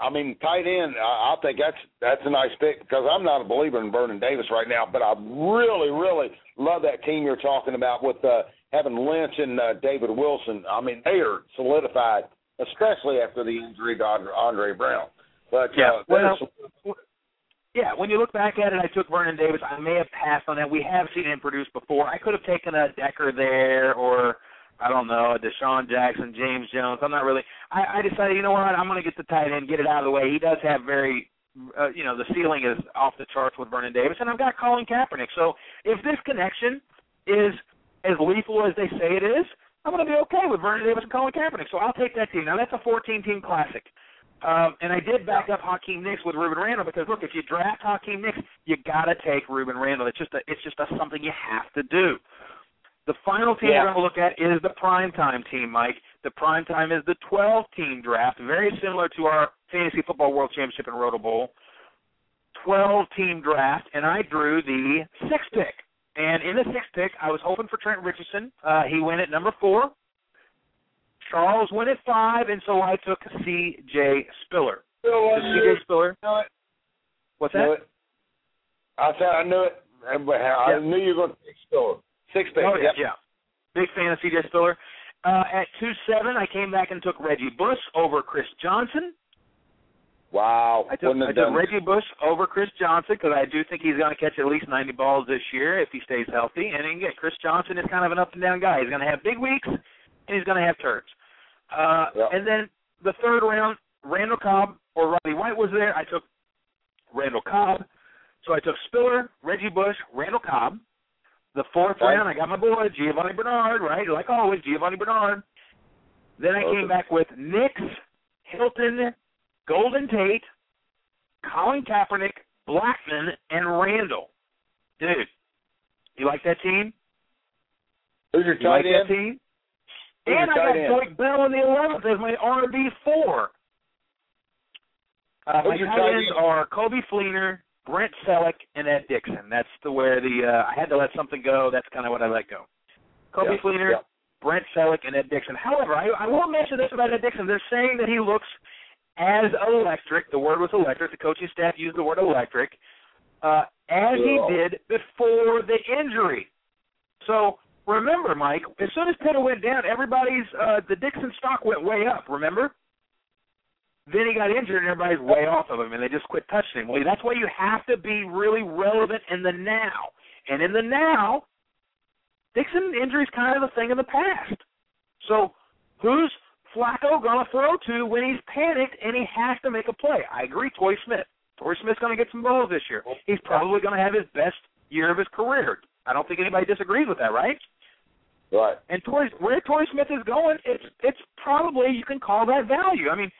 I mean, tight end, I, I think that's that's a nice pick because I'm not a believer in Vernon Davis right now, but I really, really love that team you're talking about with uh, having Lynch and uh, David Wilson. I mean, they are solidified, especially after the injury to Andre Brown. But yeah, uh, well, yeah, when you look back at it, I took Vernon Davis. I may have passed on that. We have seen him produce before. I could have taken a Decker there or, I don't know, Deshaun Jackson, James Jones. I'm not really – I decided, you know what, I'm going to get the tight end, get it out of the way. He does have very uh, – you know, the ceiling is off the charts with Vernon Davis, and I've got Colin Kaepernick. So if this connection is as lethal as they say it is, I'm going to be okay with Vernon Davis and Colin Kaepernick. So I'll take that team. Now, that's a fourteen-team classic. Um, and I did back up Hakeem Nicks with Reuben Randall because, look, if you draft Hakeem Nicks, you got to take Reuben Randall. It's just a, it's just a, something you have to do. The final team yeah. we're going to look at is the primetime team, Mike. The primetime is the twelve-team draft, very similar to our Fantasy Football World Championship and Roto Bowl. twelve-team draft, and I drew the sixth pick. And in the sixth pick, I was hoping for Trent Richardson. Uh, he went at number four. Charles went at five, and so I took C J Spiller. C J Spiller. I knew it. What's that? I said I knew it. I yeah. knew you were going to pick Spiller. Six pick. Oh, yeah. yeah. Big fan of C J Spiller. Uh, at two seven, I came back and took Reggie Bush over Chris Johnson. Wow. I took, I took Reggie Bush over Chris Johnson because I do think he's going to catch at least ninety balls this year if he stays healthy. And again, Chris Johnson is kind of an up-and-down guy. He's going to have big weeks, and he's going to have turds. Uh, yep. And then the third round, Randall Cobb or Roddy White was there. I took Randall Cobb. So I took Spiller, Reggie Bush, Randall Cobb. The fourth right. round, I got my boy, Giovani Bernard, right? Like always, Giovani Bernard. Then I okay. came back with Nix, Hilton, Golden Tate, Colin Kaepernick, Blackman, and Randall. Dude, you like that team? Who's your tight end? You like that team? And I got Blake Bell in the eleventh as my R B four. Uh, my tight ends are Coby Fleener, Brent Celek, and Ed Dickson. That's the where the uh, I had to let something go. That's kind of what I let go. Coby yeah, Fleener, yeah. Brent Celek, and Ed Dickson. However, I, I will mention this about Ed Dickson. They're saying that he looks as electric. The word was electric. The coaching staff used the word electric. Uh, as oh. he did before the injury. So, remember, Mike, as soon as Pitta went down, everybody's uh, – the Dickson stock went way up, remember? Then he got injured and everybody's way off of him, and they just quit touching him. Well, that's why you have to be really relevant in the now. And in the now, Dickson injury is kind of a thing of the past. So who's Flacco going to throw to when he's panicked and he has to make a play? I agree, Torrey Smith. Torrey Smith's going to get some balls this year. He's probably going to have his best year of his career. I don't think anybody disagrees with that, right? Right. And Torrey, where Torrey Smith is going, it's it's probably you can call that value. I mean,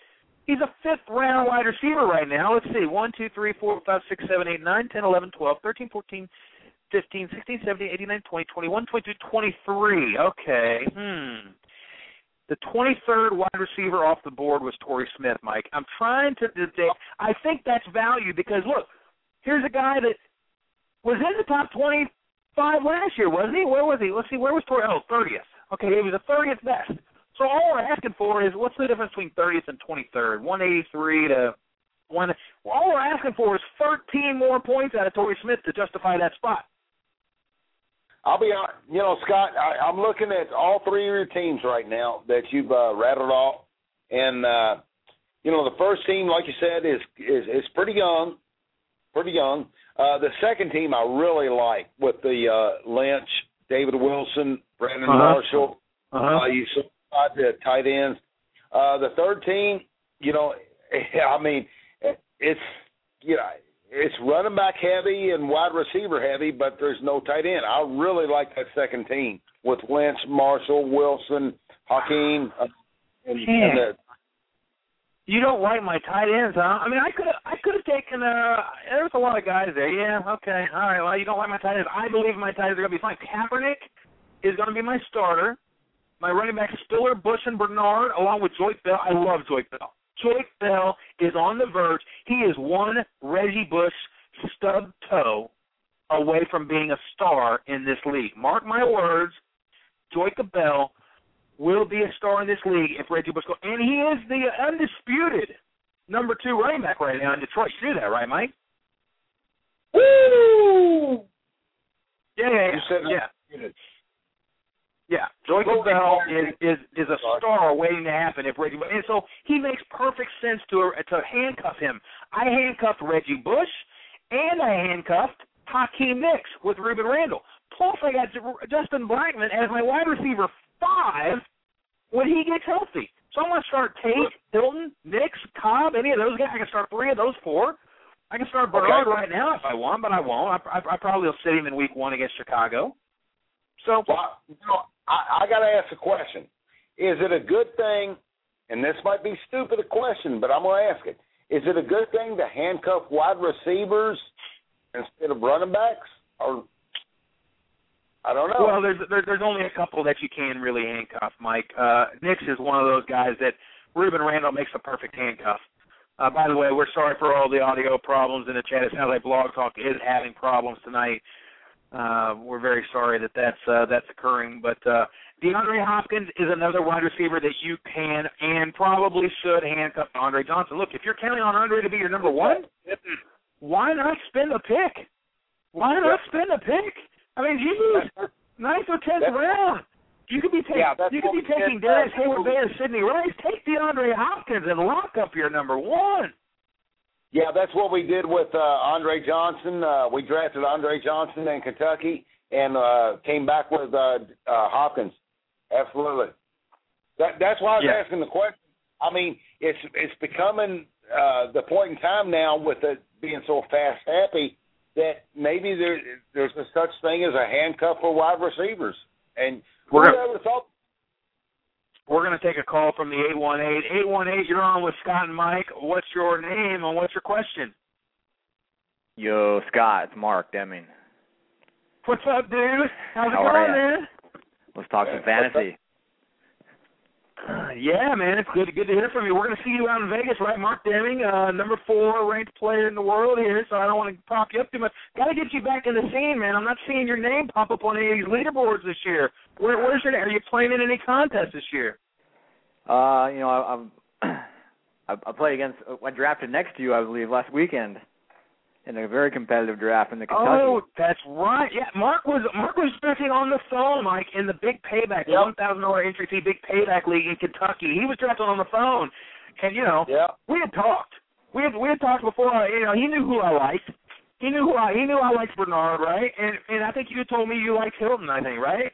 he's a fifth-round wide receiver right now. Let's see, one, two, three, four, five, six, seven, eight, nine, ten, eleven, twelve, thirteen, fourteen, fifteen, sixteen, seventeen, eighteen, nineteen, twenty, twenty-one, twenty-two, twenty-three. Okay, hmm. The twenty-third wide receiver off the board was Torrey Smith, Mike. I'm trying to – I think that's value because, look, here's a guy that was in the top twenty – Five last year, wasn't he? Where was he? Let's see, where was Torrey? Oh, thirtieth. Okay, he was the thirtieth best. So all we're asking for is what's the difference between thirtieth and twenty-third? one eighty-three to one. Well, all we're asking for is thirteen more points out of Torrey Smith to justify that spot. I'll be honest, you know, Scott, I, I'm looking at all three of your teams right now that you've uh, rattled off. And, uh, you know, the first team, like you said, is is, is pretty young, pretty young. Uh, the second team I really like with the uh, Lynch, David Wilson, Brandon uh-huh. Marshall. Uh-huh. Uh, you saw the tight ends. Uh, the third team, you know, I mean, it's, you know, it's running back heavy and wide receiver heavy, but there's no tight end. I really like that second team with Lynch, Marshall, Wilson, Hakeem. Uh, and, and the, you don't like my tight ends, huh? I mean, I could have I could have taken uh, – there was a lot of guys there. Yeah, okay, all right, well, you don't like my tight ends. I believe my tight ends are going to be fine. Kaepernick is going to be my starter. My running backs, Spiller, Bush, and Bernard, along with Joyce Bell. I love Joyce Bell. Joyce Bell is on the verge. He is one Reggie Bush stub toe away from being a star in this league. Mark my words, Joyce Bell will be a star in this league if Reggie Bush goes. And he is the undisputed number two running back right now in Detroit. You knew that, right, Mike? Woo! Yeah, yeah, yeah. yeah. Yeah, Joyce Bell is, is is a star waiting to happen if Reggie Bush, and so he makes perfect sense to to handcuff him. I handcuffed Reggie Bush, and I handcuffed Hakeem Nicks with Ruben Randall. Plus, I got Justin Blackmon as my wide receiver five when he gets healthy. So I'm going to start Tate, Hilton, Nicks, Cobb, any of those guys. I can start three of those four. I can start Bernard okay. right now if I want, but I won't. I, I, I probably will sit him in week one against Chicago. So, well, you know, I, I got to ask a question. Is it a good thing, and this might be stupid a question, but I'm going to ask it. Is it a good thing to handcuff wide receivers instead of running backs? Or I don't know. Well, there's there, there's only a couple that you can really handcuff, Mike. Uh, Nicks is one of those guys that Ruben Randall makes a perfect handcuff. Uh, by the way, we're sorry for all the audio problems in the chat. It sounds like Blog Talk is having problems tonight. Uh, we're very sorry that that's, uh, that's occurring. But uh, DeAndre Hopkins is another wide receiver that you can and probably should handcuff Andre Johnson. Look, if you're counting on Andre to be your number one, why not spend a pick? Why not spend a pick? I mean, geez, ninth or tenth round. You could be, take, yeah, you could be taking Dennis Hayward Bay and Sidney Rice. Take DeAndre Hopkins and lock up your number one. Yeah, that's what we did with uh, Andre Johnson. Uh, we drafted Andre Johnson in Kentucky and uh, came back with uh, uh, Hopkins. Absolutely. That, that's why I was yeah. asking the question. I mean, it's it's becoming uh, the point in time now with it being so fast happy that maybe there there's a such thing as a handcuff for wide receivers. And we're gonna, thought? We're going to take a call from the eight one eight. eight one eight, you're on with Scott and Mike. What's your name and what's your question? Yo, Scott, it's Mark Deming. What's up, dude? How's How it going, man? Let's talk some fantasy. Uh, yeah, man, it's good, good to hear from you. We're going to see you out in Vegas, right, Mark Deming, uh, number four ranked player in the world here, so I don't want to pop you up too much. Got to get you back in the scene, man. I'm not seeing your name pop up on any of these leaderboards this year. Where, where's your name? Are you playing in any contests this year? Uh, you know, I, I'm, I, I played against – I drafted next to you, I believe, last weekend in a very competitive draft in the Kentucky. Oh, that's right. Yeah, Mark was Mark was drafting on the phone, Mike, in the Big Payback, yep. one thousand dollars entry fee Big Payback League in Kentucky. He was drafting on the phone. And, you know, yep. we had talked. We had we had talked before. You know, he knew who I liked. He knew who I he knew I liked Bernard, right? And and I think you told me you liked Hilton, I think, right?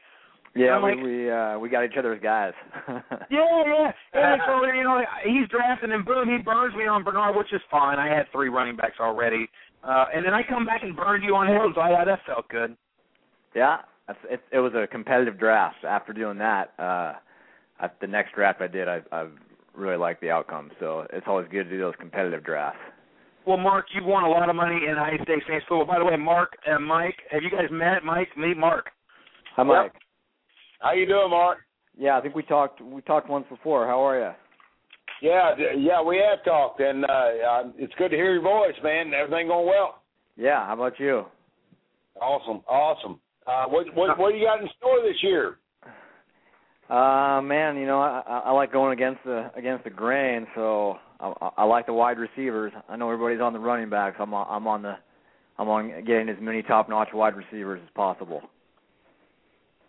Yeah, we like, we, uh, we got each other's guys. yeah, yeah. And so, you know, he's drafting, and boom, he burns me on Bernard, which is fine. I had three running backs already. Uh, and then I come back and burn you on Hilton, so I, that felt good. Yeah, it, it was a competitive draft. After doing that, uh, at the next draft I did, I, I really liked the outcome. So it's always good to do those competitive drafts. Well, Mark, you've won a lot of money in high stakes fantasy football. By the way, Mark and Mike, have you guys met? Mike, me, Mark. Hi, Mike. Yep. How you doing, Mark? Yeah, I think we talked we talked once before. How are you? Yeah, yeah, we have talked, and uh, it's good to hear your voice, man. Everything going well? Yeah, how about you? Awesome, awesome. Uh, what, what what do you got in store this year? Uh, man, you know, I, I like going against the against the grain, so I, I like the wide receivers. I know everybody's on the running backs. I'm on, I'm on the I'm on getting as many top notch wide receivers as possible.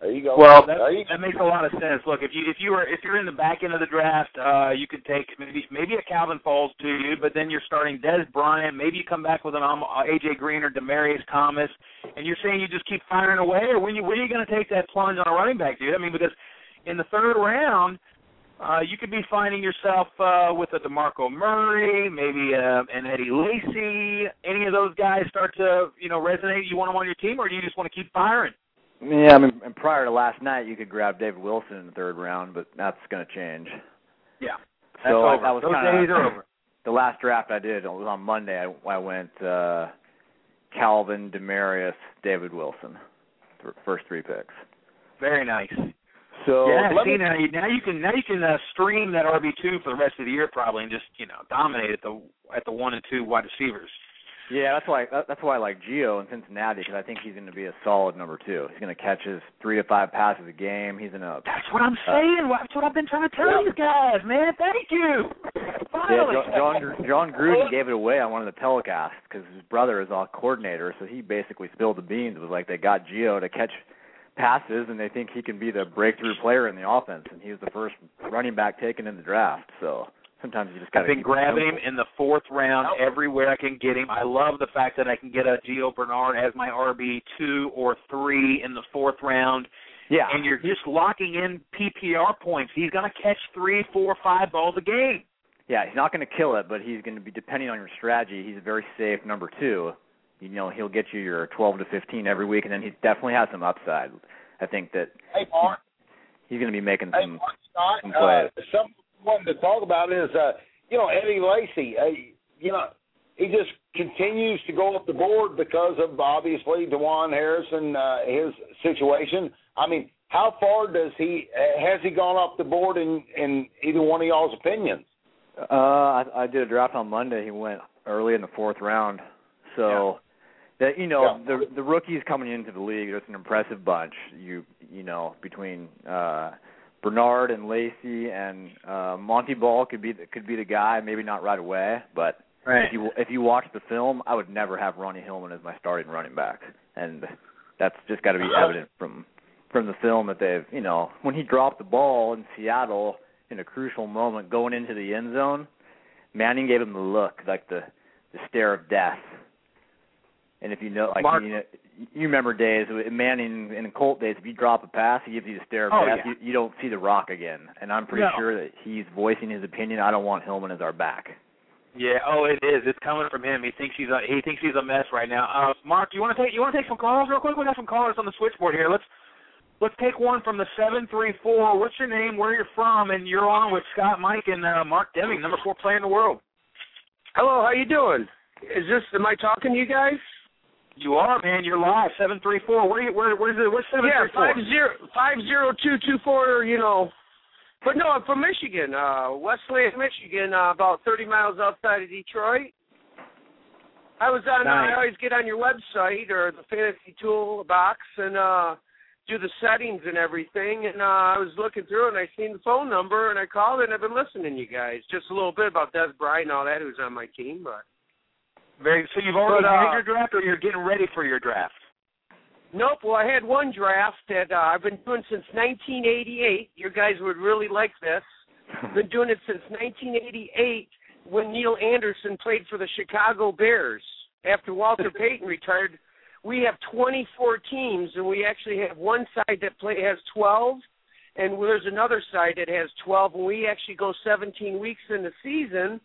There you go. Well, that, you that go. makes a lot of sense. Look, if you if you were if you're in the back end of the draft, uh, you could take maybe maybe a Calvin Falls to you, but then you're starting Dez Bryant. Maybe you come back with an um, A J Green or DeMaryius Thomas, and you're saying you just keep firing away. Or when you when are you going to take that plunge on a running back, dude? I mean, because in the third round, uh, you could be finding yourself uh, with a DeMarco Murray, maybe uh, an Eddie Lacy. Any of those guys start to you know resonate? You want them on your team, or do you just want to keep firing? Yeah, I mean, and prior to last night, you could grab David Wilson in the third round, but that's going to change. Yeah, that's so over. That was Those kinda, days are over. The last draft I did, it was on Monday. I, I went uh, Calvin, DeMaryius, David Wilson, th- first three picks. Very nice. So yeah, see, me, now, you, now you can now you can uh, stream that R B two for the rest of the year probably, and just you know dominate at the at the one and two wide receivers. Yeah, that's why that's why I like Gio in Cincinnati, because I think he's going to be a solid number two. He's going to catch his three to five passes a game. He's in a. That's what I'm saying. Uh, that's what I've been trying to tell yeah. these guys, man. Thank you. Finally. Yeah, John, John Gruden gave it away on one of the telecasts because his brother is a coordinator, so he basically spilled the beans. It was like they got Gio to catch passes, and they think he can be the breakthrough player in the offense, and he was the first running back taken in the draft, so. Sometimes you just I've been grabbing him in the fourth round oh. everywhere I can get him. I love the fact that I can get a Gio Bernard as my R B two or three in the fourth round. Yeah. And you're just locking in P P R points. He's going to catch three, four, five balls a game. Yeah, he's not going to kill it, but he's going to be, depending on your strategy, he's a very safe number two. You know, he'll get you your twelve to fifteen every week, and then he definitely has some upside. I think that hey, Mark. he's going to be making some, hey, Mark, some plays. Uh, some- One to talk about is, uh, you know, Eddie Lacy. Uh, you know, he just continues to go up the board because of, obviously, DeJuan Harris and uh, his situation. I mean, how far does he uh, – has he gone up the board in, in either one of y'all's opinions? Uh, I, I did a draft on Monday. He went early in the fourth round. So, yeah. that you know, yeah. the the rookies coming into the league, it's an impressive bunch, You you know, between uh, – Bernard and Lacy and uh, Monty Ball could be the, could be the guy. Maybe not right away, but right. if you if you watch the film, I would never have Ronnie Hillman as my starting running back, and that's just got to be evident from from the film that they've you know when he dropped the ball in Seattle in a crucial moment going into the end zone, Manning gave him the look like the, the stare of death, and if you know like Mark- you know. You remember days, Manning in Colt days, if you drop a pass, he gives you the stare of oh, death. Yeah. You, you don't see the rock again. And I'm pretty no. sure that he's voicing his opinion. I don't want Hillman as our back. Yeah, oh, it is. It's coming from him. He thinks he's a, he thinks he's a mess right now. Uh, Mark, you want to take you want to take some calls real quick? We got some callers on the switchboard here. Let's let's take one from the seven three four. What's your name? Where you're from? And you're on with Scott, Mike, and uh, Mark Deming, number four player in the world. Hello, how you doing? Is this am I talking to you guys? You are, man. You're live. Seven three four. Where you? Where? Where's it? What's seven yeah, three four? Yeah, five zero five zero two two four. You know, but no, I'm from Michigan, uh, Wesleyan, Michigan, uh, about thirty miles outside of Detroit. I was on. Nice. I always get on your website or the Fantasy Toolbox and uh, do the settings and everything. And uh, I was looking through and I seen the phone number and I called and I've been listening to you guys just a little bit about Dez Bryant and all that who's on my team, but. Very, so you've already but, uh, had your draft, or you're getting ready for your draft? Nope. Well, I had one draft that uh, I've been doing since nineteen eighty-eight. You guys would really like this. I've been doing it since nineteen eighty-eight when Neil Anderson played for the Chicago Bears. After Walter Payton retired, we have twenty-four teams, and we actually have one side that play has twelve, and there's another side that has twelve, and we actually go seventeen weeks in the season.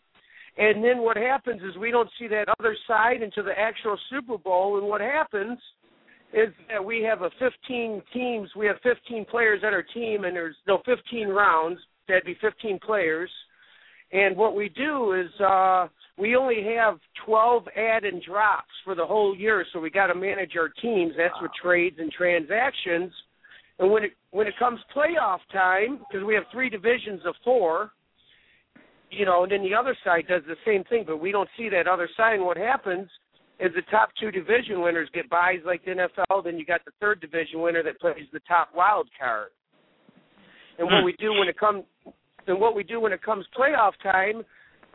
And then what happens is we don't see that other side until the actual Super Bowl. And what happens is that we have a fifteen teams. We have fifteen players on our team, and there's no fifteen rounds. That'd be fifteen players. And what we do is uh, we only have twelve add and drops for the whole year, so we got to manage our teams. That's wow. with trades and transactions. And when it when it comes playoff time, because we have three divisions of four. You know, and then the other side does the same thing, but we don't see that other side. And what happens is the top two division winners get buys like the N F L, then you got the third division winner that plays the top wild card. And what we do when it comes, and what we do when it comes playoff time,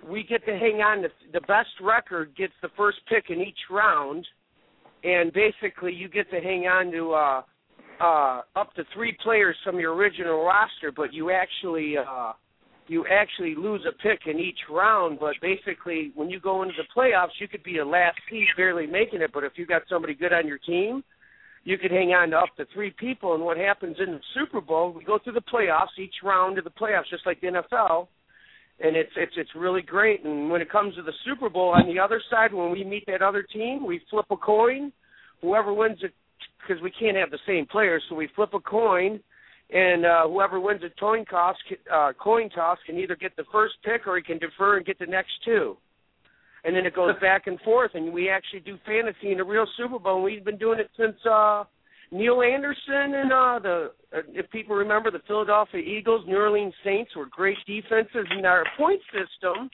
we get to hang on. To, the best record gets the first pick in each round, and basically you get to hang on to uh, uh, up to three players from your original roster, but you actually uh, you actually lose a pick in each round. But basically, when you go into the playoffs, you could be a last seed, barely making it. But if you got somebody good on your team, you could hang on to up to three people. And what happens in the Super Bowl? We go through the playoffs, each round of the playoffs, just like the N F L. And it's it's it's really great. And when it comes to the Super Bowl, on the other side, when we meet that other team, we flip a coin. Whoever wins it, because we can't have the same players, so we flip a coin, and uh, whoever wins a coin toss, uh, coin toss can either get the first pick or he can defer and get the next two. And then it goes back and forth, and we actually do fantasy in a real Super Bowl. And we've been doing it since uh, Neil Anderson and uh, the, uh, if people remember, the Philadelphia Eagles, New Orleans Saints were great defenses. And our point system,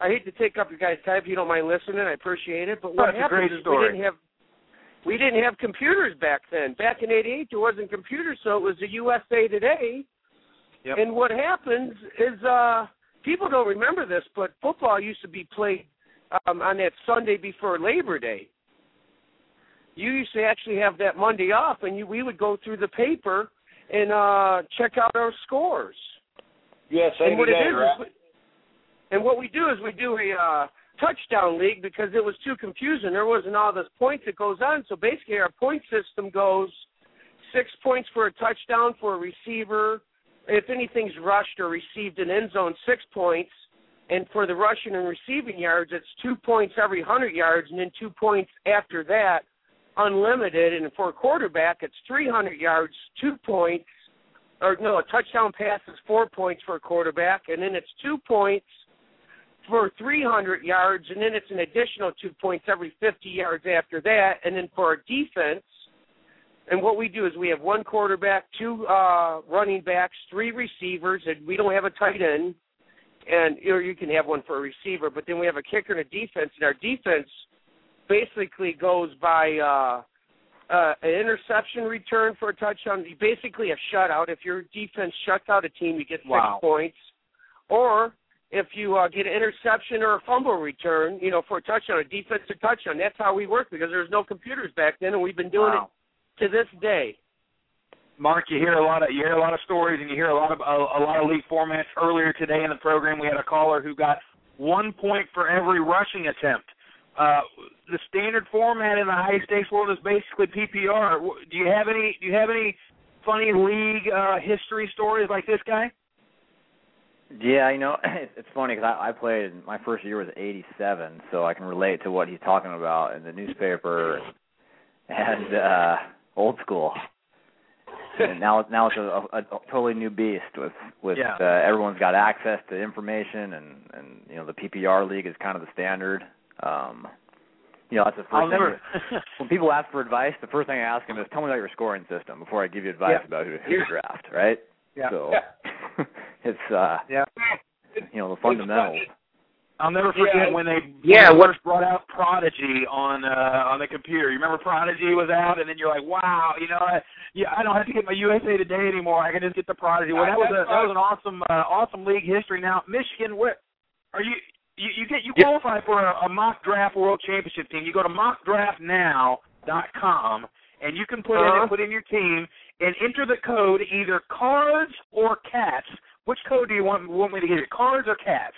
I hate to take up your guys' time if you don't mind listening. I appreciate it. But what happened is we didn't have – We didn't have computers back then. Back in eighty-eight, there wasn't computers, so it was the U S A Today. Yep. And what happens is uh, people don't remember this, but football used to be played um, on that Sunday before Labor Day. You used to actually have that Monday off, and you, we would go through the paper and uh, check out our scores. U S A Today, right? And what we do is we do a uh, – touchdown league because it was too confusing. There wasn't all this points that goes on. So basically our point system goes six points for a touchdown for a receiver. If anything's rushed or received in end zone, six points. And for the rushing and receiving yards, it's two points every one hundred yards and then two points after that, unlimited. And for a quarterback, it's three hundred yards, two points. Or no, a touchdown pass is four points for a quarterback, and then it's two points for three hundred yards, and then it's an additional two points every fifty yards after that. And then for our defense, and what we do is we have one quarterback, two uh, running backs, three receivers, and we don't have a tight end, and or you can have one for a receiver, but then we have a kicker and a defense, and our defense basically goes by uh, uh, an interception return for a touchdown, basically a shutout. If your defense shuts out a team, you get six wow. points. Or if you uh, get an interception or a fumble return, you know, for a touchdown, a defensive touchdown, that's how we work because there was no computers back then, and we've been doing wow. it to this day. Mark, you hear a lot of you hear a lot of stories, and you hear a lot of a, a lot of league formats. Earlier today in the program, we had a caller who got one point for every rushing attempt. Uh, the standard format in the high stakes world is basically P P R. Do you have any? Do you have any funny league uh, history stories like this guy? Yeah, you know, it's funny because I, I played, my first year was eighty-seven, so I can relate to what he's talking about in the newspaper and uh, old school. And now, now it's a, a, a totally new beast with, with yeah. uh, everyone's got access to information, and, and, you know, the P P R league is kind of the standard. Um, you know, that's the first I'll thing. Never... when people ask for advice, the first thing I ask them is, tell me about your scoring system before I give you advice yeah. about who to draft, right? Yeah. So. Yeah. It's uh, yeah. you know, the fundamentals. I'll never forget yeah. when they when yeah, they first brought out Prodigy on uh, on the computer. You remember Prodigy was out, and then you're like, wow, you know, I, yeah, I don't have to get my U S A Today anymore. I can just get the Prodigy. Well, that was a, that was an awesome uh, awesome league history. Now, Michigan, where are you? You, you get you yeah. qualify for a, a mock draft world championship team. You go to mock draft now dot com, and you can put uh-huh. in put in your team and enter the code either cards or cats. Which code do you want, want me to give you, cards or cats?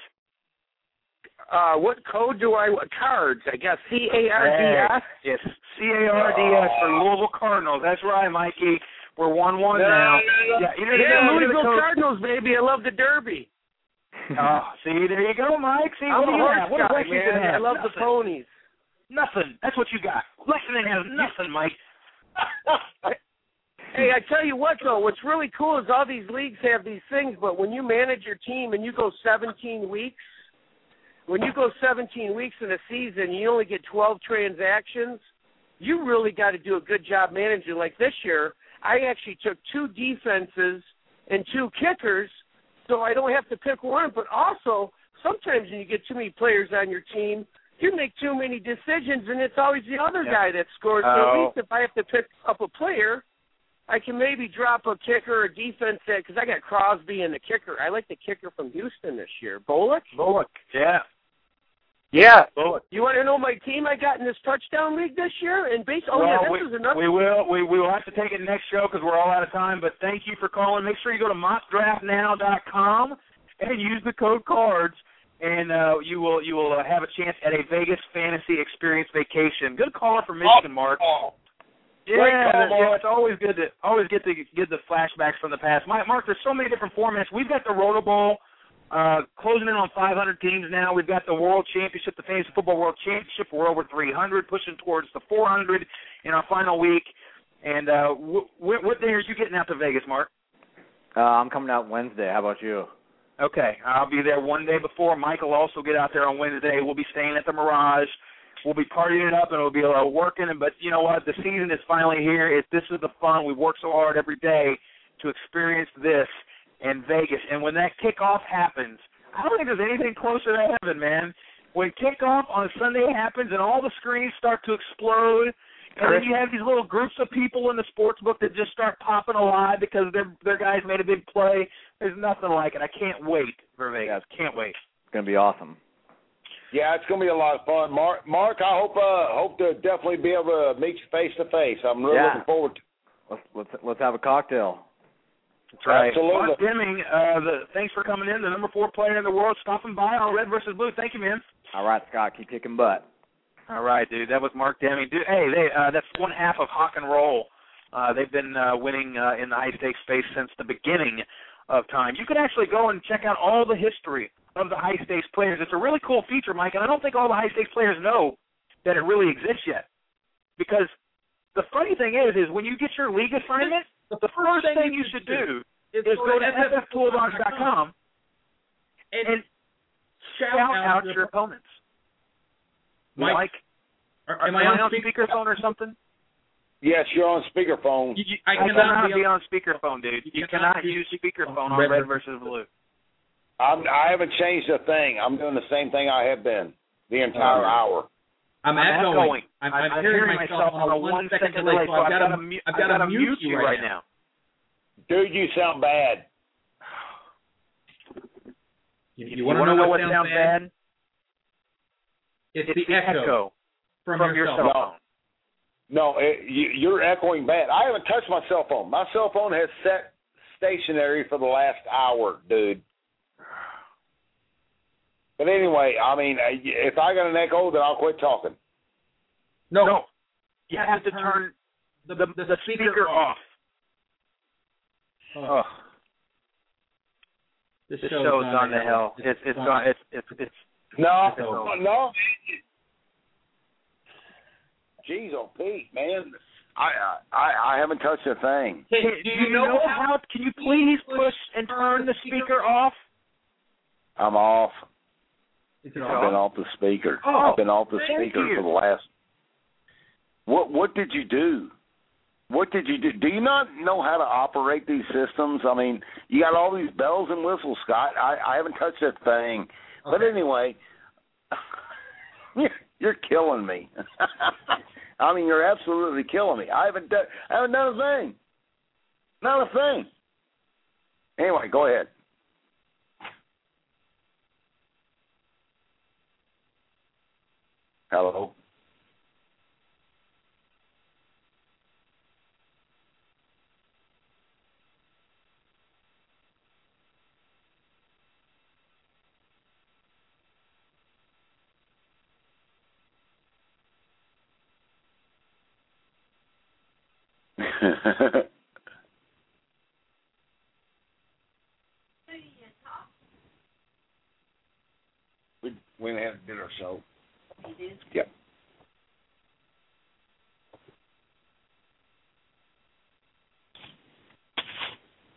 Uh, what code do I want? Cards, I guess. C A R D S? Yes, C A R D S oh. for Louisville Cardinals. That's right, Mikey. We're one one no, now. No, no, no. Yeah, you know, yeah you know, Louisville Cardinals, baby. I love the Derby. Oh, see, there you go, Mike. See, I'm what do you have? What guy, man. Have? I love nothing. The ponies. Nothing. That's what you got. Lexington has nothing, Mike. Hey, I tell you what, though, what's really cool is all these leagues have these things, but when you manage your team and you go seventeen weeks, when you go seventeen weeks in a season, you only get twelve transactions, you really got to do a good job managing. Like this year, I actually took two defenses and two kickers, so I don't have to pick one, but also sometimes when you get too many players on your team, you make too many decisions, and it's always the other yep. guy that scores. Oh. So at least if I have to pick up a player, I can maybe drop a kicker or a defense because I got Crosby and the kicker. I like the kicker from Houston this year, Bullock. Bullock, yeah. Yeah. So, you want to know my team I got in this touchdown league this year? And based on well, yeah, this we, is enough. We will. We, we will have to take it next show because we're all out of time. But thank you for calling. Make sure you go to mock draft now dot com and use the code CARDS, and uh, you will you will uh, have a chance at a Vegas fantasy experience vacation. Good caller from Michigan, oh, Mark. Oh. Yeah, call, yeah, it's always good to always get the get the flashbacks from the past. My, Mark, there's so many different formats. We've got the Roto Bowl. Uh, closing in on five hundred teams now. We've got the World Championship, the Fantasy Football World Championship. We're over three hundred, pushing towards the four hundred in our final week. And uh, wh- wh- what day are you getting out to Vegas, Mark? Uh, I'm coming out Wednesday. How about you? Okay. I'll be there one day before. Mike will also get out there on Wednesday. We'll be staying at the Mirage. We'll be partying it up, and it'll be a lot of working. But you know what? The season is finally here. It, this is the fun. We work so hard every day to experience this. And Vegas, and when that kickoff happens, I don't think there's anything closer to heaven, man. When kickoff on Sunday happens and all the screens start to explode, and then you have these little groups of people in the sports book that just start popping alive because their their guys made a big play. There's nothing like it. I can't wait for Vegas. Can't wait. It's gonna be awesome. Yeah, it's gonna be a lot of fun, Mark. Mark, I hope uh, hope to definitely be able to meet you face to face. I'm really yeah. looking forward to it. Let's let's let's have a cocktail. That's right. Absolutely. Mark Deming, uh, the, thanks for coming in, the number four player in the world, stopping by on Red versus Blue. Thank you, man. All right, Scott, keep kicking butt. All right, dude, that was Mark Deming. Dude, hey, they, uh, that's one half of Hawk and Roll. Uh, they've been uh, winning uh, in the high-stakes space since the beginning of time. You can actually go and check out all the history of the high-stakes players. It's a really cool feature, Mike, and I don't think all the high-stakes players know that it really exists yet. Because the funny thing is, is when you get your league assignment, the first thing you should do is go to F F Toolbox dot com and shout out your opponents. Mike, am I on speakerphone or something? Yes, you're on speakerphone. I cannot be on speakerphone, dude. You cannot use speakerphone on Red versus Blue. I'm, I haven't changed a thing. I'm doing the same thing I have been the entire hour. I'm, I'm echoing. echoing. I'm, I'm, I'm hearing, hearing myself on a one-second one delay, so I've, I've got to mu- mu- mute you right now. Dude, you sound bad. You, you, you want to know, know what sounds bad? bad? It's, it's the echo, echo from, from your cell phone. No, no it, you, you're echoing bad. I haven't touched my cell phone. My cell phone has sat stationary for the last hour, dude. But anyway, I mean, if I got an echo, then I'll quit talking. No, no. You, you have, have to turn, turn the, the, the speaker, speaker off. off. Oh. This, this show's, show's on the hell. hell. It's it's on it's it's it's. No, it's no, no. Jeez, oh Pete, man, I I I haven't touched a thing. Hey, do, you do you know, know how? how? Can you please push and turn the speaker off? I'm off. I've been off the speaker. Oh, I've been off the speaker you. for the last. What What did you do? What did you do? Do you not know how to operate these systems? I mean, you got all these bells and whistles, Scott. I, I haven't touched that thing. Okay. But anyway, you're killing me. I mean, you're absolutely killing me. I haven't done. I haven't done a thing. Not a thing. Anyway, go ahead. Hello. we we have dinner, so.